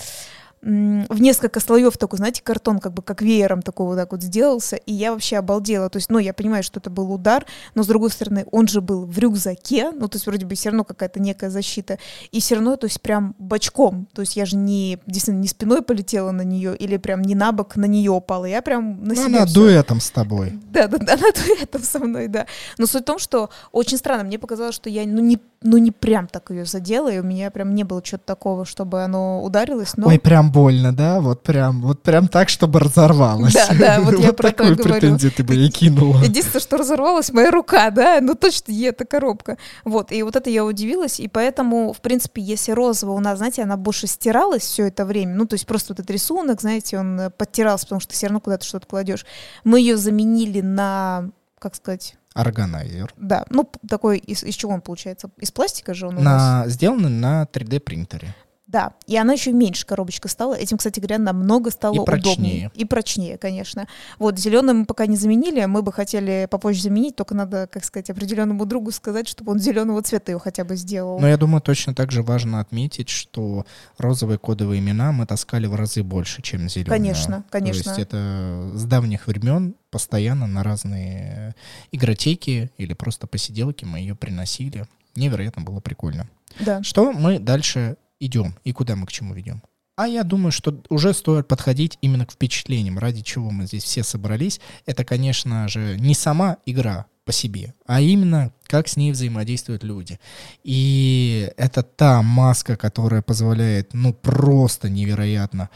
в несколько слоев такой, знаете, картон как бы как веером такой вот так вот сделался, и я вообще обалдела. То есть, ну, я понимаю, что это был удар, но, с другой стороны, он же был в рюкзаке, ну, то есть, вроде бы все равно какая-то некая защита, и все равно, то есть, прям бочком, то есть, я же не, действительно, не спиной полетела на нее или прям не на бок на нее упала, я прям на себя. Она всё. Дуэтом с тобой. Да, она дуэтом со мной, да. Но суть в том, что очень странно, мне показалось, что я, не прям так ее задела, и у меня прям не было чего-то такого, чтобы оно ударилось, но... Ой, прям больно, да? Вот прям так, чтобы разорвалось. Да, вот я про такую претензию ты бы ей кинула. Единственное, что разорвалась моя рука, да? Ну точно не эта коробка. Вот, и вот это я удивилась, и поэтому, в принципе, если розовая у нас, знаете, она больше стиралась все это время, ну то есть просто вот этот рисунок, знаете, он подтирался, потому что ты все равно куда-то что-то кладешь. Мы ее заменили на, как сказать... Органайзер. Да, ну такой, из чего он получается? Из пластика же он у нас? Сделанный на 3D-принтере. Да, и она еще меньше коробочка стала. Этим, кстати говоря, намного стало удобнее. И прочнее, конечно. Вот, зеленый мы пока не заменили, мы бы хотели попозже заменить, только надо, как сказать, определенному другу сказать, чтобы он зеленого цвета ее хотя бы сделал. Но я думаю, точно так же важно отметить, что розовые кодовые имена мы таскали в разы больше, чем зеленые. Конечно. То есть это с давних времен постоянно на разные игротеки или просто посиделки мы ее приносили. Невероятно было прикольно. Да. Что мы дальше... идем, и куда мы к чему ведем. А я думаю, что уже стоит подходить именно к впечатлениям, ради чего мы здесь все собрались. Это, конечно же, не сама игра по себе, а именно как с ней взаимодействуют люди. И это та маска, которая позволяет, ну, просто невероятно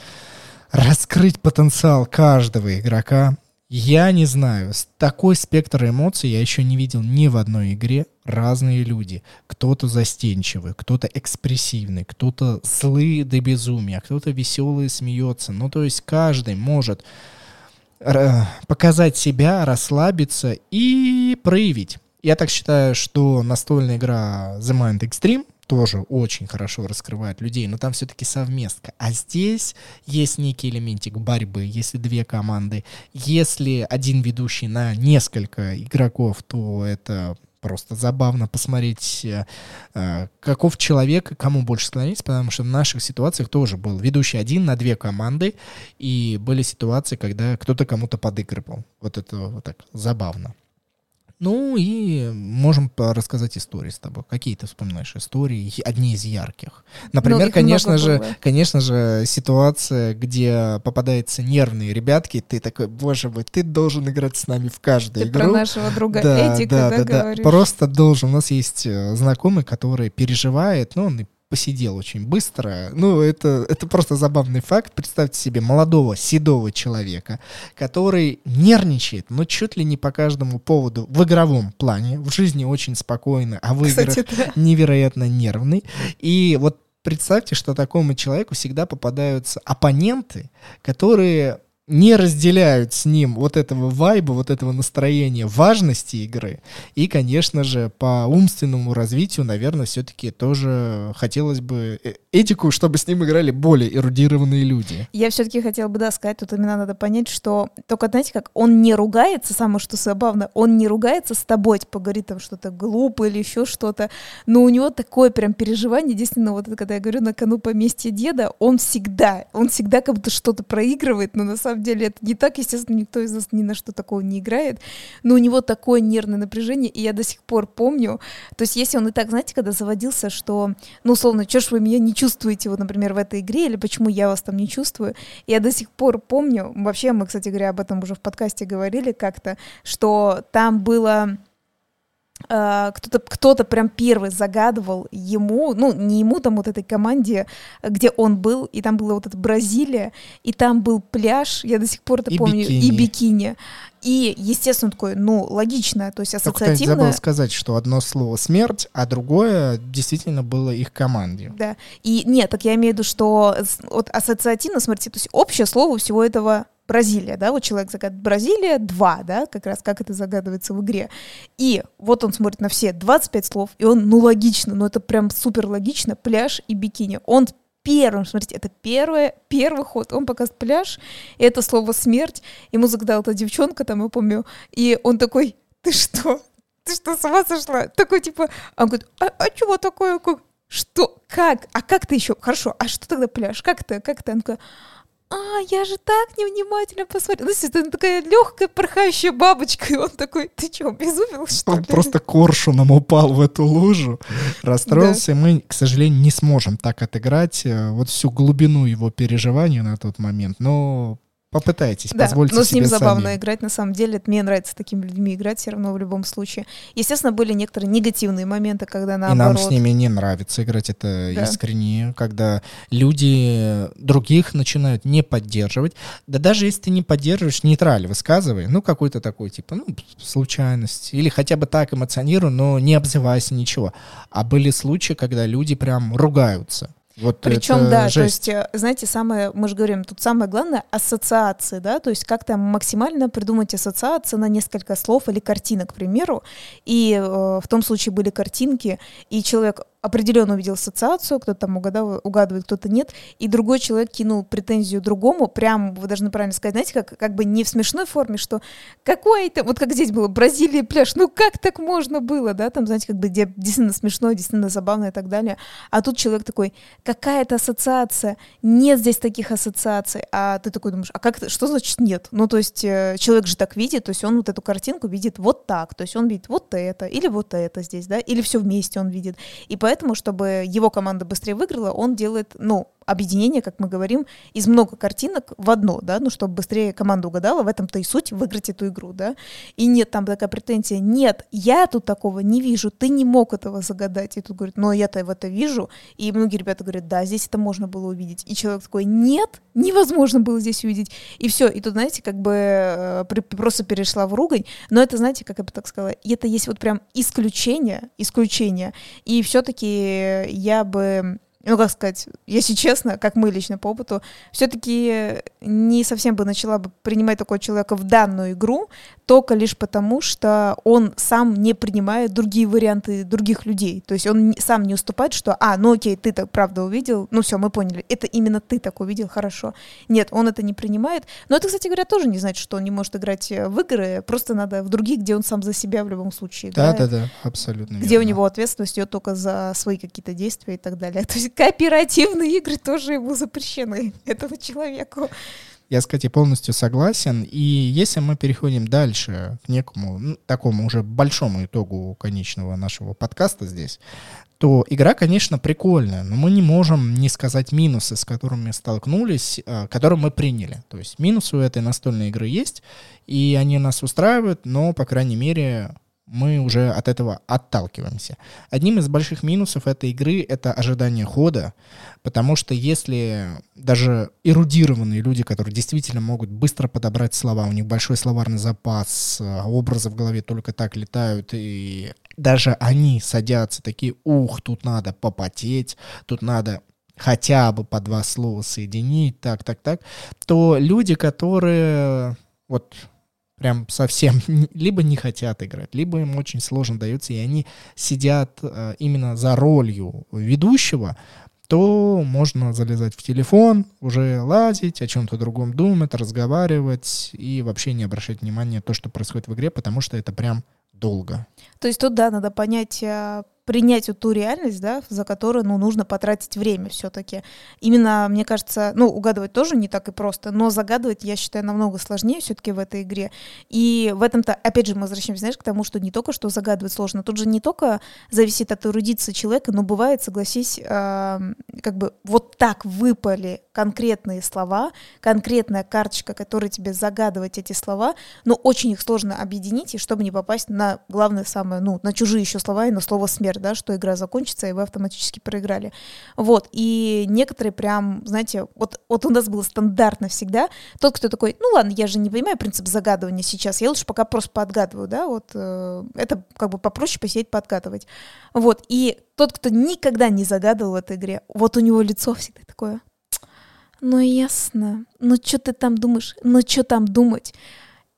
раскрыть потенциал каждого игрока. Я не знаю, такой спектр эмоций я еще не видел ни в одной игре. Разные люди. Кто-то застенчивый, кто-то экспрессивный, кто-то злый до безумия, кто-то веселый, смеется. Ну, то есть каждый может показать себя, расслабиться и проявить. Я так считаю, что настольная игра The Mind Extreme тоже очень хорошо раскрывает людей, но там все-таки совместка. А здесь есть некий элементик борьбы, если две команды. Если один ведущий на несколько игроков, то это просто забавно посмотреть, каков человек, кому больше склониться, потому что в наших ситуациях тоже был ведущий один на две команды, и были ситуации, когда кто-то кому-то подыгрывал. Вот это вот так забавно. Ну и можем рассказать истории с тобой. Какие ты вспоминаешь истории? Одни из ярких. Например, конечно же, ситуация, где попадаются нервные ребятки, ты такой, боже мой, ты должен играть с нами в каждую игру. Ты про нашего друга Эдика, да, говоришь? Просто должен. У нас есть знакомый, который переживает, но он и посидел очень быстро. Ну, это просто забавный факт. Представьте себе молодого, седого человека, который нервничает, но чуть ли не по каждому поводу в игровом плане. В жизни очень спокойно, а в играх невероятно нервный. И вот представьте, что такому человеку всегда попадаются оппоненты, которые не разделяют с ним вот этого вайба, вот этого настроения, важности игры. И, конечно же, по умственному развитию, наверное, все-таки тоже хотелось бы этику, чтобы с ним играли более эрудированные люди. Я все-таки хотела бы, да, сказать, тут именно надо понять, что только, знаете, как он не ругается, самое что забавно, он не ругается с тобой, типа, говорит там что-то глупое или еще что-то, но у него такое прям переживание, действительно, вот это, когда я говорю, на кону поместья деда, он всегда как будто что-то проигрывает, но на самом деле это не так, естественно, никто из нас ни на что такого не играет, но у него такое нервное напряжение, и я до сих пор помню, то есть если он и так, знаете, когда заводился, что, ну, условно, что ж вы меня не чувствуете, вот, например, в этой игре, или почему я вас там не чувствую, я до сих пор помню, вообще мы, кстати говоря, об этом уже в подкасте говорили как-то, что там было... Кто-то прям первый загадывал ему, ну, не ему, там вот этой команде, где он был, и там была вот эта Бразилия, и там был пляж, я до сих пор это помню, бикини. И бикини. И, естественно, такое, ну, логично, то есть ассоциативно... Только я забыл сказать, что одно слово «смерть», а другое действительно было их команде. Да, и нет, так я имею в виду, что вот ассоциативно «смерти», то есть общее слово всего этого Бразилия, да, вот человек загадывает Бразилия 2, да, как раз как это загадывается в игре. И вот он смотрит на все 25 слов, и он, ну, логично, ну, это прям супер логично, пляж и бикини. Он первым, смотрите, это первый ход, он показывает пляж, и это слово «смерть», ему загадала эта девчонка, там, я помню, и он такой: ты что, с ума сошла? Такой, типа, он говорит: а чего такое? Что? Как? А как ты еще? Хорошо, а что тогда пляж? Как-то? Он такой: я же так невнимательно посмотрела. Это такая легкая порхающая бабочка. И он такой: ты что, безумел, что ли? Он просто коршуном упал в эту лужу, расстроился. Да. Мы, к сожалению, не сможем так отыграть вот всю глубину его переживаний на тот момент. Но попытайтесь, да, позвольте себе сами. Но с ним забавно играть, на самом деле. Мне нравится с такими людьми играть все равно в любом случае. Естественно, были некоторые негативные моменты, когда наоборот... И нам с ними не нравится играть, это да. Искренне. Когда люди других начинают не поддерживать. Да даже если ты не поддерживаешь, нейтрально высказывай. Ну, какой-то такой, типа, ну, случайность. Или хотя бы так эмоционируй, но не обзывайся, ничего. А были случаи, когда люди прям ругаются. Вот. Причем, да, жесть. То есть, знаете, самое, мы же говорим, тут самое главное — ассоциации, да, то есть как-то максимально придумать ассоциации на несколько слов или картинок, к примеру, и в том случае были картинки, и человек определенно увидел ассоциацию, кто-то там угадывает, кто-то нет, и другой человек кинул претензию другому, прям, вы должны правильно сказать, знаете, как бы не в смешной форме, что какой это, вот как здесь было, Бразилия, пляж, ну как так можно было, да, там, знаете, как бы действительно смешно, действительно забавно и так далее, а тут человек такой: какая-то ассоциация, нет здесь таких ассоциаций, а ты такой думаешь: а как, что значит нет? Ну, то есть человек же так видит, то есть он вот эту картинку видит вот так, то есть он видит вот это, или вот это здесь, да, или все вместе он видит, и поэтому, чтобы его команда быстрее выиграла, он делает, ну, объединение, как мы говорим, из много картинок в одно, да, ну, чтобы быстрее команда угадала, в этом-то и суть, выиграть эту игру, да, и нет там такая претензия: нет, я тут такого не вижу, ты не мог этого загадать, и тут говорит: но я-то в это вижу, и многие ребята говорят: да, здесь это можно было увидеть, и человек такой: нет, невозможно было здесь увидеть, и все, и тут, знаете, как бы просто перешла в ругань, но это, знаете, как я бы так сказала, это есть вот прям исключение, и все-таки я бы... Ну, как сказать, если честно, как мы лично по опыту, все-таки не совсем бы начала бы принимать такого человека в данную игру, только лишь потому, что он сам не принимает другие варианты других людей. То есть он сам не уступает, что ну окей, ты так правда увидел, ну все, мы поняли, это именно ты так увидел, хорошо. Нет, он это не принимает. Но это, кстати говоря, тоже не значит, что он не может играть в игры, просто надо в другие, где он сам за себя в любом случае. Да, абсолютно. Где верно. У него ответственность идет только за свои какие-то действия и так далее. То есть кооперативные игры тоже ему запрещены, этому человеку. Я с Катей полностью согласен. И если мы переходим дальше к некому такому уже большому итогу конечного нашего подкаста здесь, то игра, конечно, прикольная, но мы не можем не сказать минусы, с которыми столкнулись, которые мы приняли. То есть минусы у этой настольной игры есть, и они нас устраивают, но, по крайней мере, мы уже от этого отталкиваемся. Одним из больших минусов этой игры — это ожидание хода, потому что если даже эрудированные люди, которые действительно могут быстро подобрать слова, у них большой словарный запас, образы в голове только так летают, и даже они садятся такие: тут надо попотеть, тут надо хотя бы по два слова соединить, так, то люди, которые вот... прям совсем либо не хотят играть, либо им очень сложно дается, и они сидят именно за ролью ведущего, то можно залезать в телефон, уже лазить, о чем-то другом думать, разговаривать и вообще не обращать внимания на то, что происходит в игре, потому что это прям долго. То есть тут, да, надо понять, принять вот ту реальность, да, за которую, ну, нужно потратить время все-таки. Именно, мне кажется, ну, угадывать тоже не так и просто, но загадывать, я считаю, намного сложнее все-таки в этой игре. И в этом-то, опять же, мы возвращаемся, знаешь, к тому, что не только что загадывать сложно, тут же не только зависит от эрудиции человека, но бывает, согласись, как бы вот так выпали конкретные слова, конкретная карточка, которая тебе загадывать эти слова, но очень их сложно объединить, и чтобы не попасть на главное самое, ну, на чужие еще слова и на слово «смерть», да, что игра закончится, и вы автоматически проиграли. Вот, и некоторые прям, знаете, вот у нас было стандартно всегда, тот, кто такой, ну ладно, я же не понимаю принцип загадывания сейчас, я лучше пока просто подгадываю, да, вот, это как бы попроще посидеть, подгадывать. Вот, и тот, кто никогда не загадывал в этой игре, вот у него лицо всегда такое, ну ясно, ну что ты там думаешь, ну что там думать?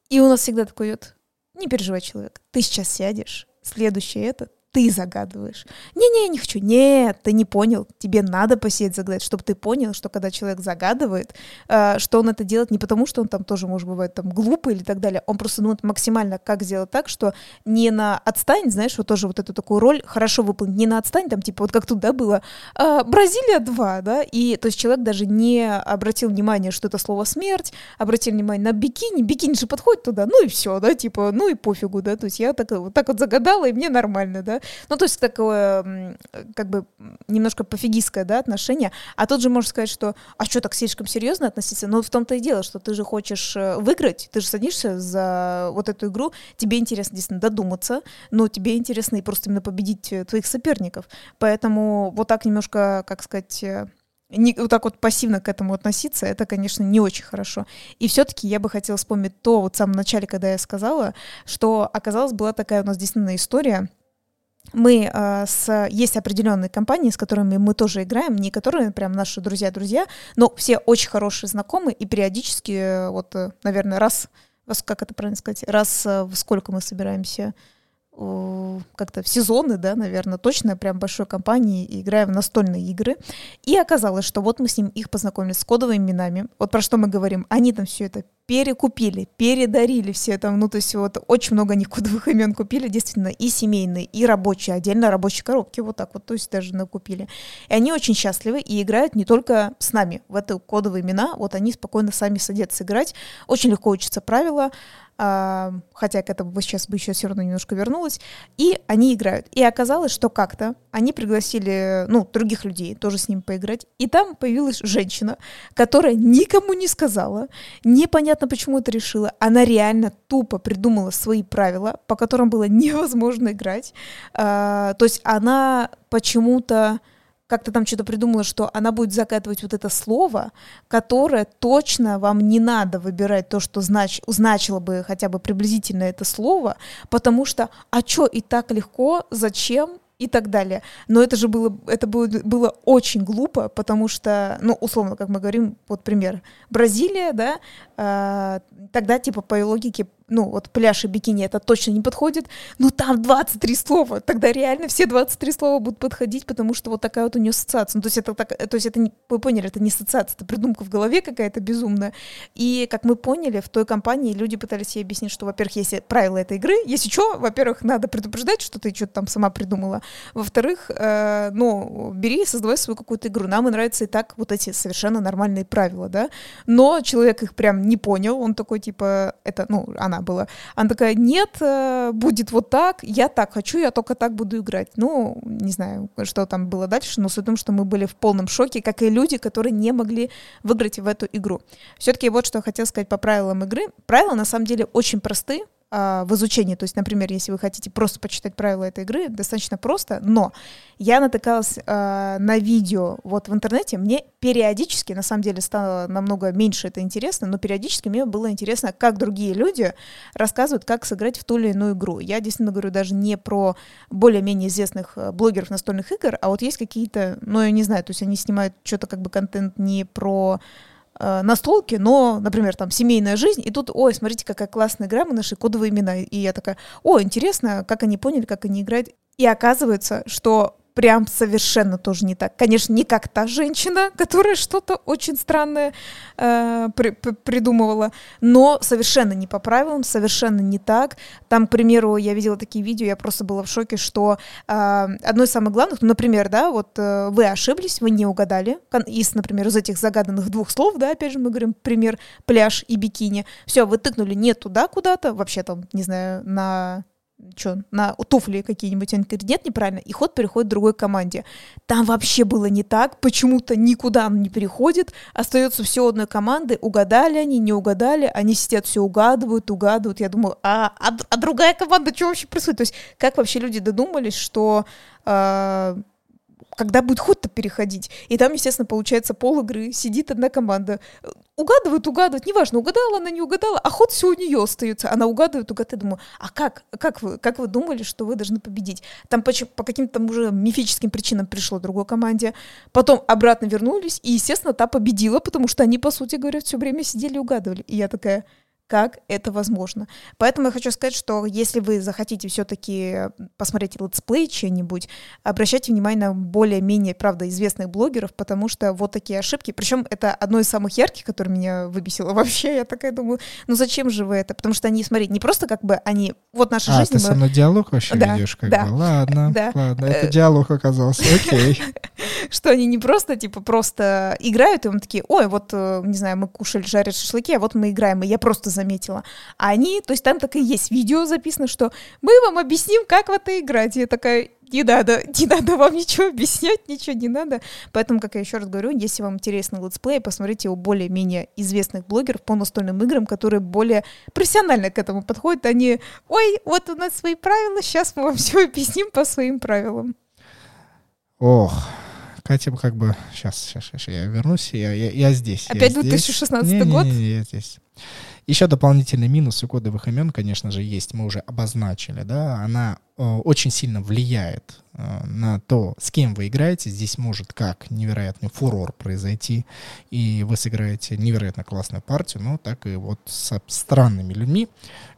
И у нас всегда такой вот, не переживай, человек, ты сейчас сядешь, следующее это, ты загадываешь. Не-не, я не хочу. Нет, ты не понял. Тебе надо посидеть загадать, чтобы ты понял, что когда человек загадывает, что он это делает не потому, что он там тоже, может, бывает там глупый или так далее. Он просто думает максимально, как сделать так, что не на отстань, знаешь, вот тоже вот эту такую роль хорошо выполнить. Не на отстань, там типа вот как тут, да, было Бразилия 2, да, и то есть человек даже не обратил внимания, что это слово смерть, обратил внимание на бикини, бикини же подходит туда, ну и все, да, типа, ну и пофигу, да, то есть я так вот загадала, и мне нормально, да. Ну, то есть такое, как бы, немножко пофигистское, да, отношение. А тут же можно сказать, что, а что, так слишком серьезно относиться? Ну, в том-то и дело, что ты же хочешь выиграть, ты же садишься за вот эту игру, тебе интересно, действительно, додуматься, но тебе интересно и просто именно победить твоих соперников. Поэтому вот так немножко, как сказать... вот так вот пассивно к этому относиться, это, конечно, не очень хорошо. И все-таки я бы хотела вспомнить то, вот в самом начале, когда я сказала, что, оказалось, была такая у нас действительно история. Мы есть определенные компании, с которыми мы тоже играем, не которые прям наши друзья-друзья, но все очень хорошие знакомые, и периодически, вот, наверное, раз в сколько мы собираемся, как-то в сезоны, да, наверное, точно прям большой компании и играем в настольные игры. И оказалось, что вот мы с ним их познакомили с кодовыми именами. Вот про что мы говорим. Они там все это перекупили, передарили все там, ну, то есть вот очень много они кодовых имен купили, действительно, и семейные, и рабочие, отдельно рабочие коробки, вот так вот, то есть даже накупили. И они очень счастливы и играют не только с нами в эти кодовые имена, вот они спокойно сами садятся играть, очень легко учатся правила, хотя к этому сейчас бы еще все равно немножко вернулась, и они играют. И оказалось, что как-то они пригласили, ну, других людей тоже с ним поиграть, и там появилась женщина, которая никому не сказала, непонятно почему это решила, она реально тупо придумала свои правила, по которым было невозможно играть, то есть она почему-то как-то там что-то придумала, что она будет закатывать вот это слово, которое точно вам не надо выбирать то, что значило бы хотя бы приблизительно это слово, потому что «а чё и так легко? Зачем?» и так далее. Но это же было очень глупо, потому что, ну, условно, как мы говорим, вот пример, Бразилия, да, тогда типа по логике, ну, вот пляж и бикини это точно не подходит, но там 23 слова, тогда реально все 23 слова будут подходить, потому что вот такая вот у нее ассоциация. Ну, то есть вы поняли, это не ассоциация, это придумка в голове какая-то безумная. И, как мы поняли, в той компании люди пытались ей объяснить, что, во-первых, есть правила этой игры, если что, во-первых, надо предупреждать, что ты что-то там сама придумала, во-вторых, ну, бери и создавай свою какую-то игру. Нам и нравятся и так вот эти совершенно нормальные правила, да, но человек их прям не понял, он такой, типа, это, ну, она была. Она такая, нет, будет вот так, я так хочу, я только так буду играть. Ну, не знаю, что там было дальше, но суть в том, что мы были в полном шоке, как и люди, которые не могли выиграть в эту игру. Все-таки вот что я хотела сказать по правилам игры. Правила, на самом деле, очень просты в изучении. То есть, например, если вы хотите просто почитать правила этой игры, достаточно просто, но я натыкалась на видео вот в интернете, мне периодически, на самом деле, стало намного меньше это интересно, но периодически мне было интересно, как другие люди рассказывают, как сыграть в ту или иную игру. Я действительно говорю даже не про более-менее известных блогеров настольных игр, а вот есть какие-то, ну, я не знаю, то есть они снимают что-то как бы контент не про... настолки, но, например, там семейная жизнь, и тут, ой, смотрите, какая классная игра, мы нашли кодовые имена, и я такая, о, интересно, как они поняли, как они играют, и оказывается, что прям совершенно тоже не так. Конечно, не как та женщина, которая что-то очень странное придумывала, но совершенно не по правилам, совершенно не так. Там, к примеру, я видела такие видео, я просто была в шоке, что одно из самых главных, например, да, вот вы ошиблись, вы не угадали, из, например, из этих загаданных двух слов, да, опять же мы говорим, пример, пляж и бикини, все, вы тыкнули не туда куда-то, вообще там, не знаю, на туфли какие-нибудь, он говорит, нет, неправильно, и ход переходит другой команде. Там вообще было не так, почему-то никуда он не переходит, остается все одной команды, угадали они, не угадали, они сидят, все угадывают, я думаю, а другая команда, что вообще происходит? То есть как вообще люди додумались, что когда будет ход-то переходить? И там, естественно, получается пол игры, сидит одна команда, угадывают, неважно, угадала она, не угадала, а ход все у нее остается, она угадывает, я думаю, а как вы думали, что вы должны победить? Там по каким-то уже мифическим причинам пришло другой команде, потом обратно вернулись, и, естественно, та победила, потому что они, по сути говоря, все время сидели и угадывали, и я такая... Как это возможно? Поэтому я хочу сказать, что если вы захотите все-таки посмотреть летсплей чего-нибудь, обращайте внимание на более-менее, правда, известных блогеров, потому что вот такие ошибки, причем это одно из самых ярких, которое меня выбесило вообще, я такая думаю, ну зачем же вы это? Потому что они, смотри, не просто как бы они, вот наша жизнь... ты со мной диалог вообще ведешь? Как бы. Ладно, это диалог оказался, окей. Что они не просто, просто играют, и мы такие, ой, вот, не знаю, мы кушали, жарят шашлыки, а вот мы играем, и я просто заметила. А они, то есть там так и есть, видео записано, что мы вам объясним, как в это играть. И я такая, не надо вам ничего объяснять, ничего не надо. Поэтому, как я еще раз говорю, если вам интересны летсплеи, посмотрите у более-менее известных блогеров по настольным играм, которые более профессионально к этому подходят. Они, ой, вот у нас свои правила, сейчас мы вам все объясним по своим правилам. Ох, Катя, как бы... Сейчас я вернусь, я здесь. Опять 2016 год? Не, я здесь. Еще дополнительный минус у кодовых имен, конечно же, есть, мы уже обозначили, да, она очень сильно влияет на то, с кем вы играете. Здесь может как невероятный фурор произойти, и вы сыграете невероятно классную партию, но так и вот со странными людьми,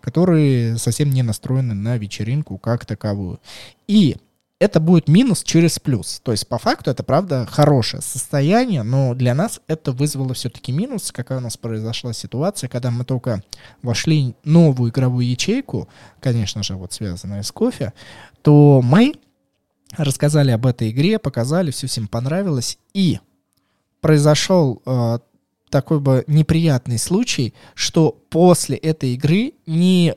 которые совсем не настроены на вечеринку как таковую. И это будет минус через плюс. То есть, по факту, это, правда, хорошее состояние, но для нас это вызвало все-таки минус, какая у нас произошла ситуация, когда мы только вошли в новую игровую ячейку, конечно же, вот связанную с кофе, то мы рассказали об этой игре, показали, все всем понравилось, и произошел такой бы неприятный случай, что после этой игры ни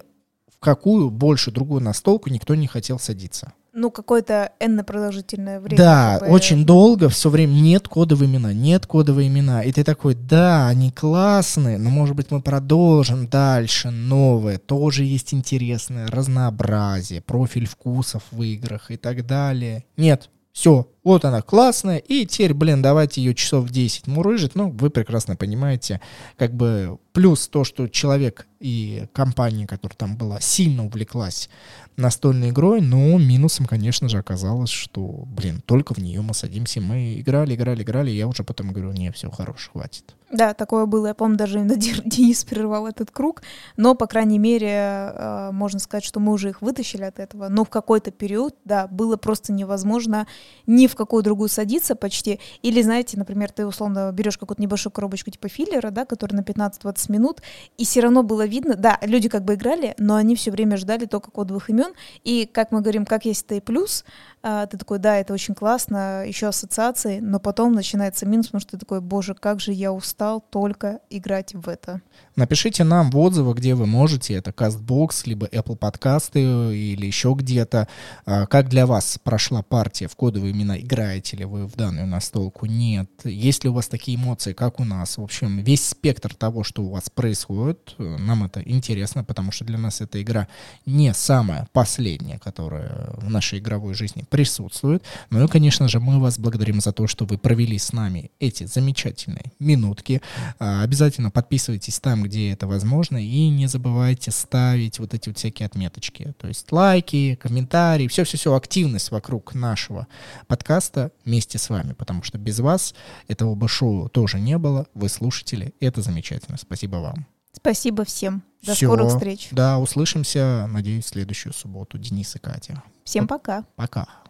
в какую больше другую настолку никто не хотел садиться. Ну, какое-то энно-продолжительное время. Да, чтобы... очень долго, все время нет кодовые имена. И ты такой, да, они классные, но, может быть, мы продолжим дальше, новое, тоже есть интересное, разнообразие, профиль вкусов в играх и так далее. Нет, все, вот она классная, и теперь, давайте ее часов 10 мурыжить, вы прекрасно понимаете, как бы плюс то, что человек и компания, которая там была, сильно увлеклась настольной игрой, но минусом, конечно же, оказалось, что, только в нее мы садимся, мы играли, и я уже потом говорю, не, все, хорош, хватит. Да, такое было, я помню, даже именно Денис прервал этот круг, но, по крайней мере, можно сказать, что мы уже их вытащили от этого, но в какой-то период, да, было просто невозможно ни в какую другую садиться почти, или, знаете, например, ты, условно, берешь какую-то небольшую коробочку типа филлера, да, который на 15-20 минут, и все равно было видно, да, люди как бы играли, но они все время ждали только кодовых имен, и, как мы говорим, как есть это и плюс, ты такой, да, это очень классно, еще ассоциации, но потом начинается минус, потому что ты такой, боже, как же я устал только играть в это. Напишите нам в отзывах, где вы можете, это Castbox, либо Apple Podcasts, или еще где-то, как для вас прошла партия в кодовые имена, играете ли вы в данную настолку, нет, есть ли у вас такие эмоции, как у нас, в общем, весь спектр того, что у вас происходит, нам это интересно, потому что для нас эта игра не самая последняя, которая в нашей игровой жизни присутствует. Ну и, конечно же, мы вас благодарим за то, что вы провели с нами эти замечательные минутки. Обязательно подписывайтесь там, где это возможно, и не забывайте ставить вот эти вот всякие отметочки, то есть лайки, комментарии, все-все-все, активность вокруг нашего подкаста вместе с вами, потому что без вас этого бы шоу тоже не было, вы слушатели, это замечательно, спасибо вам. Спасибо всем. До скорых встреч. Да, услышимся, надеюсь, в следующую субботу. Денис и Катя. Всем пока. Пока.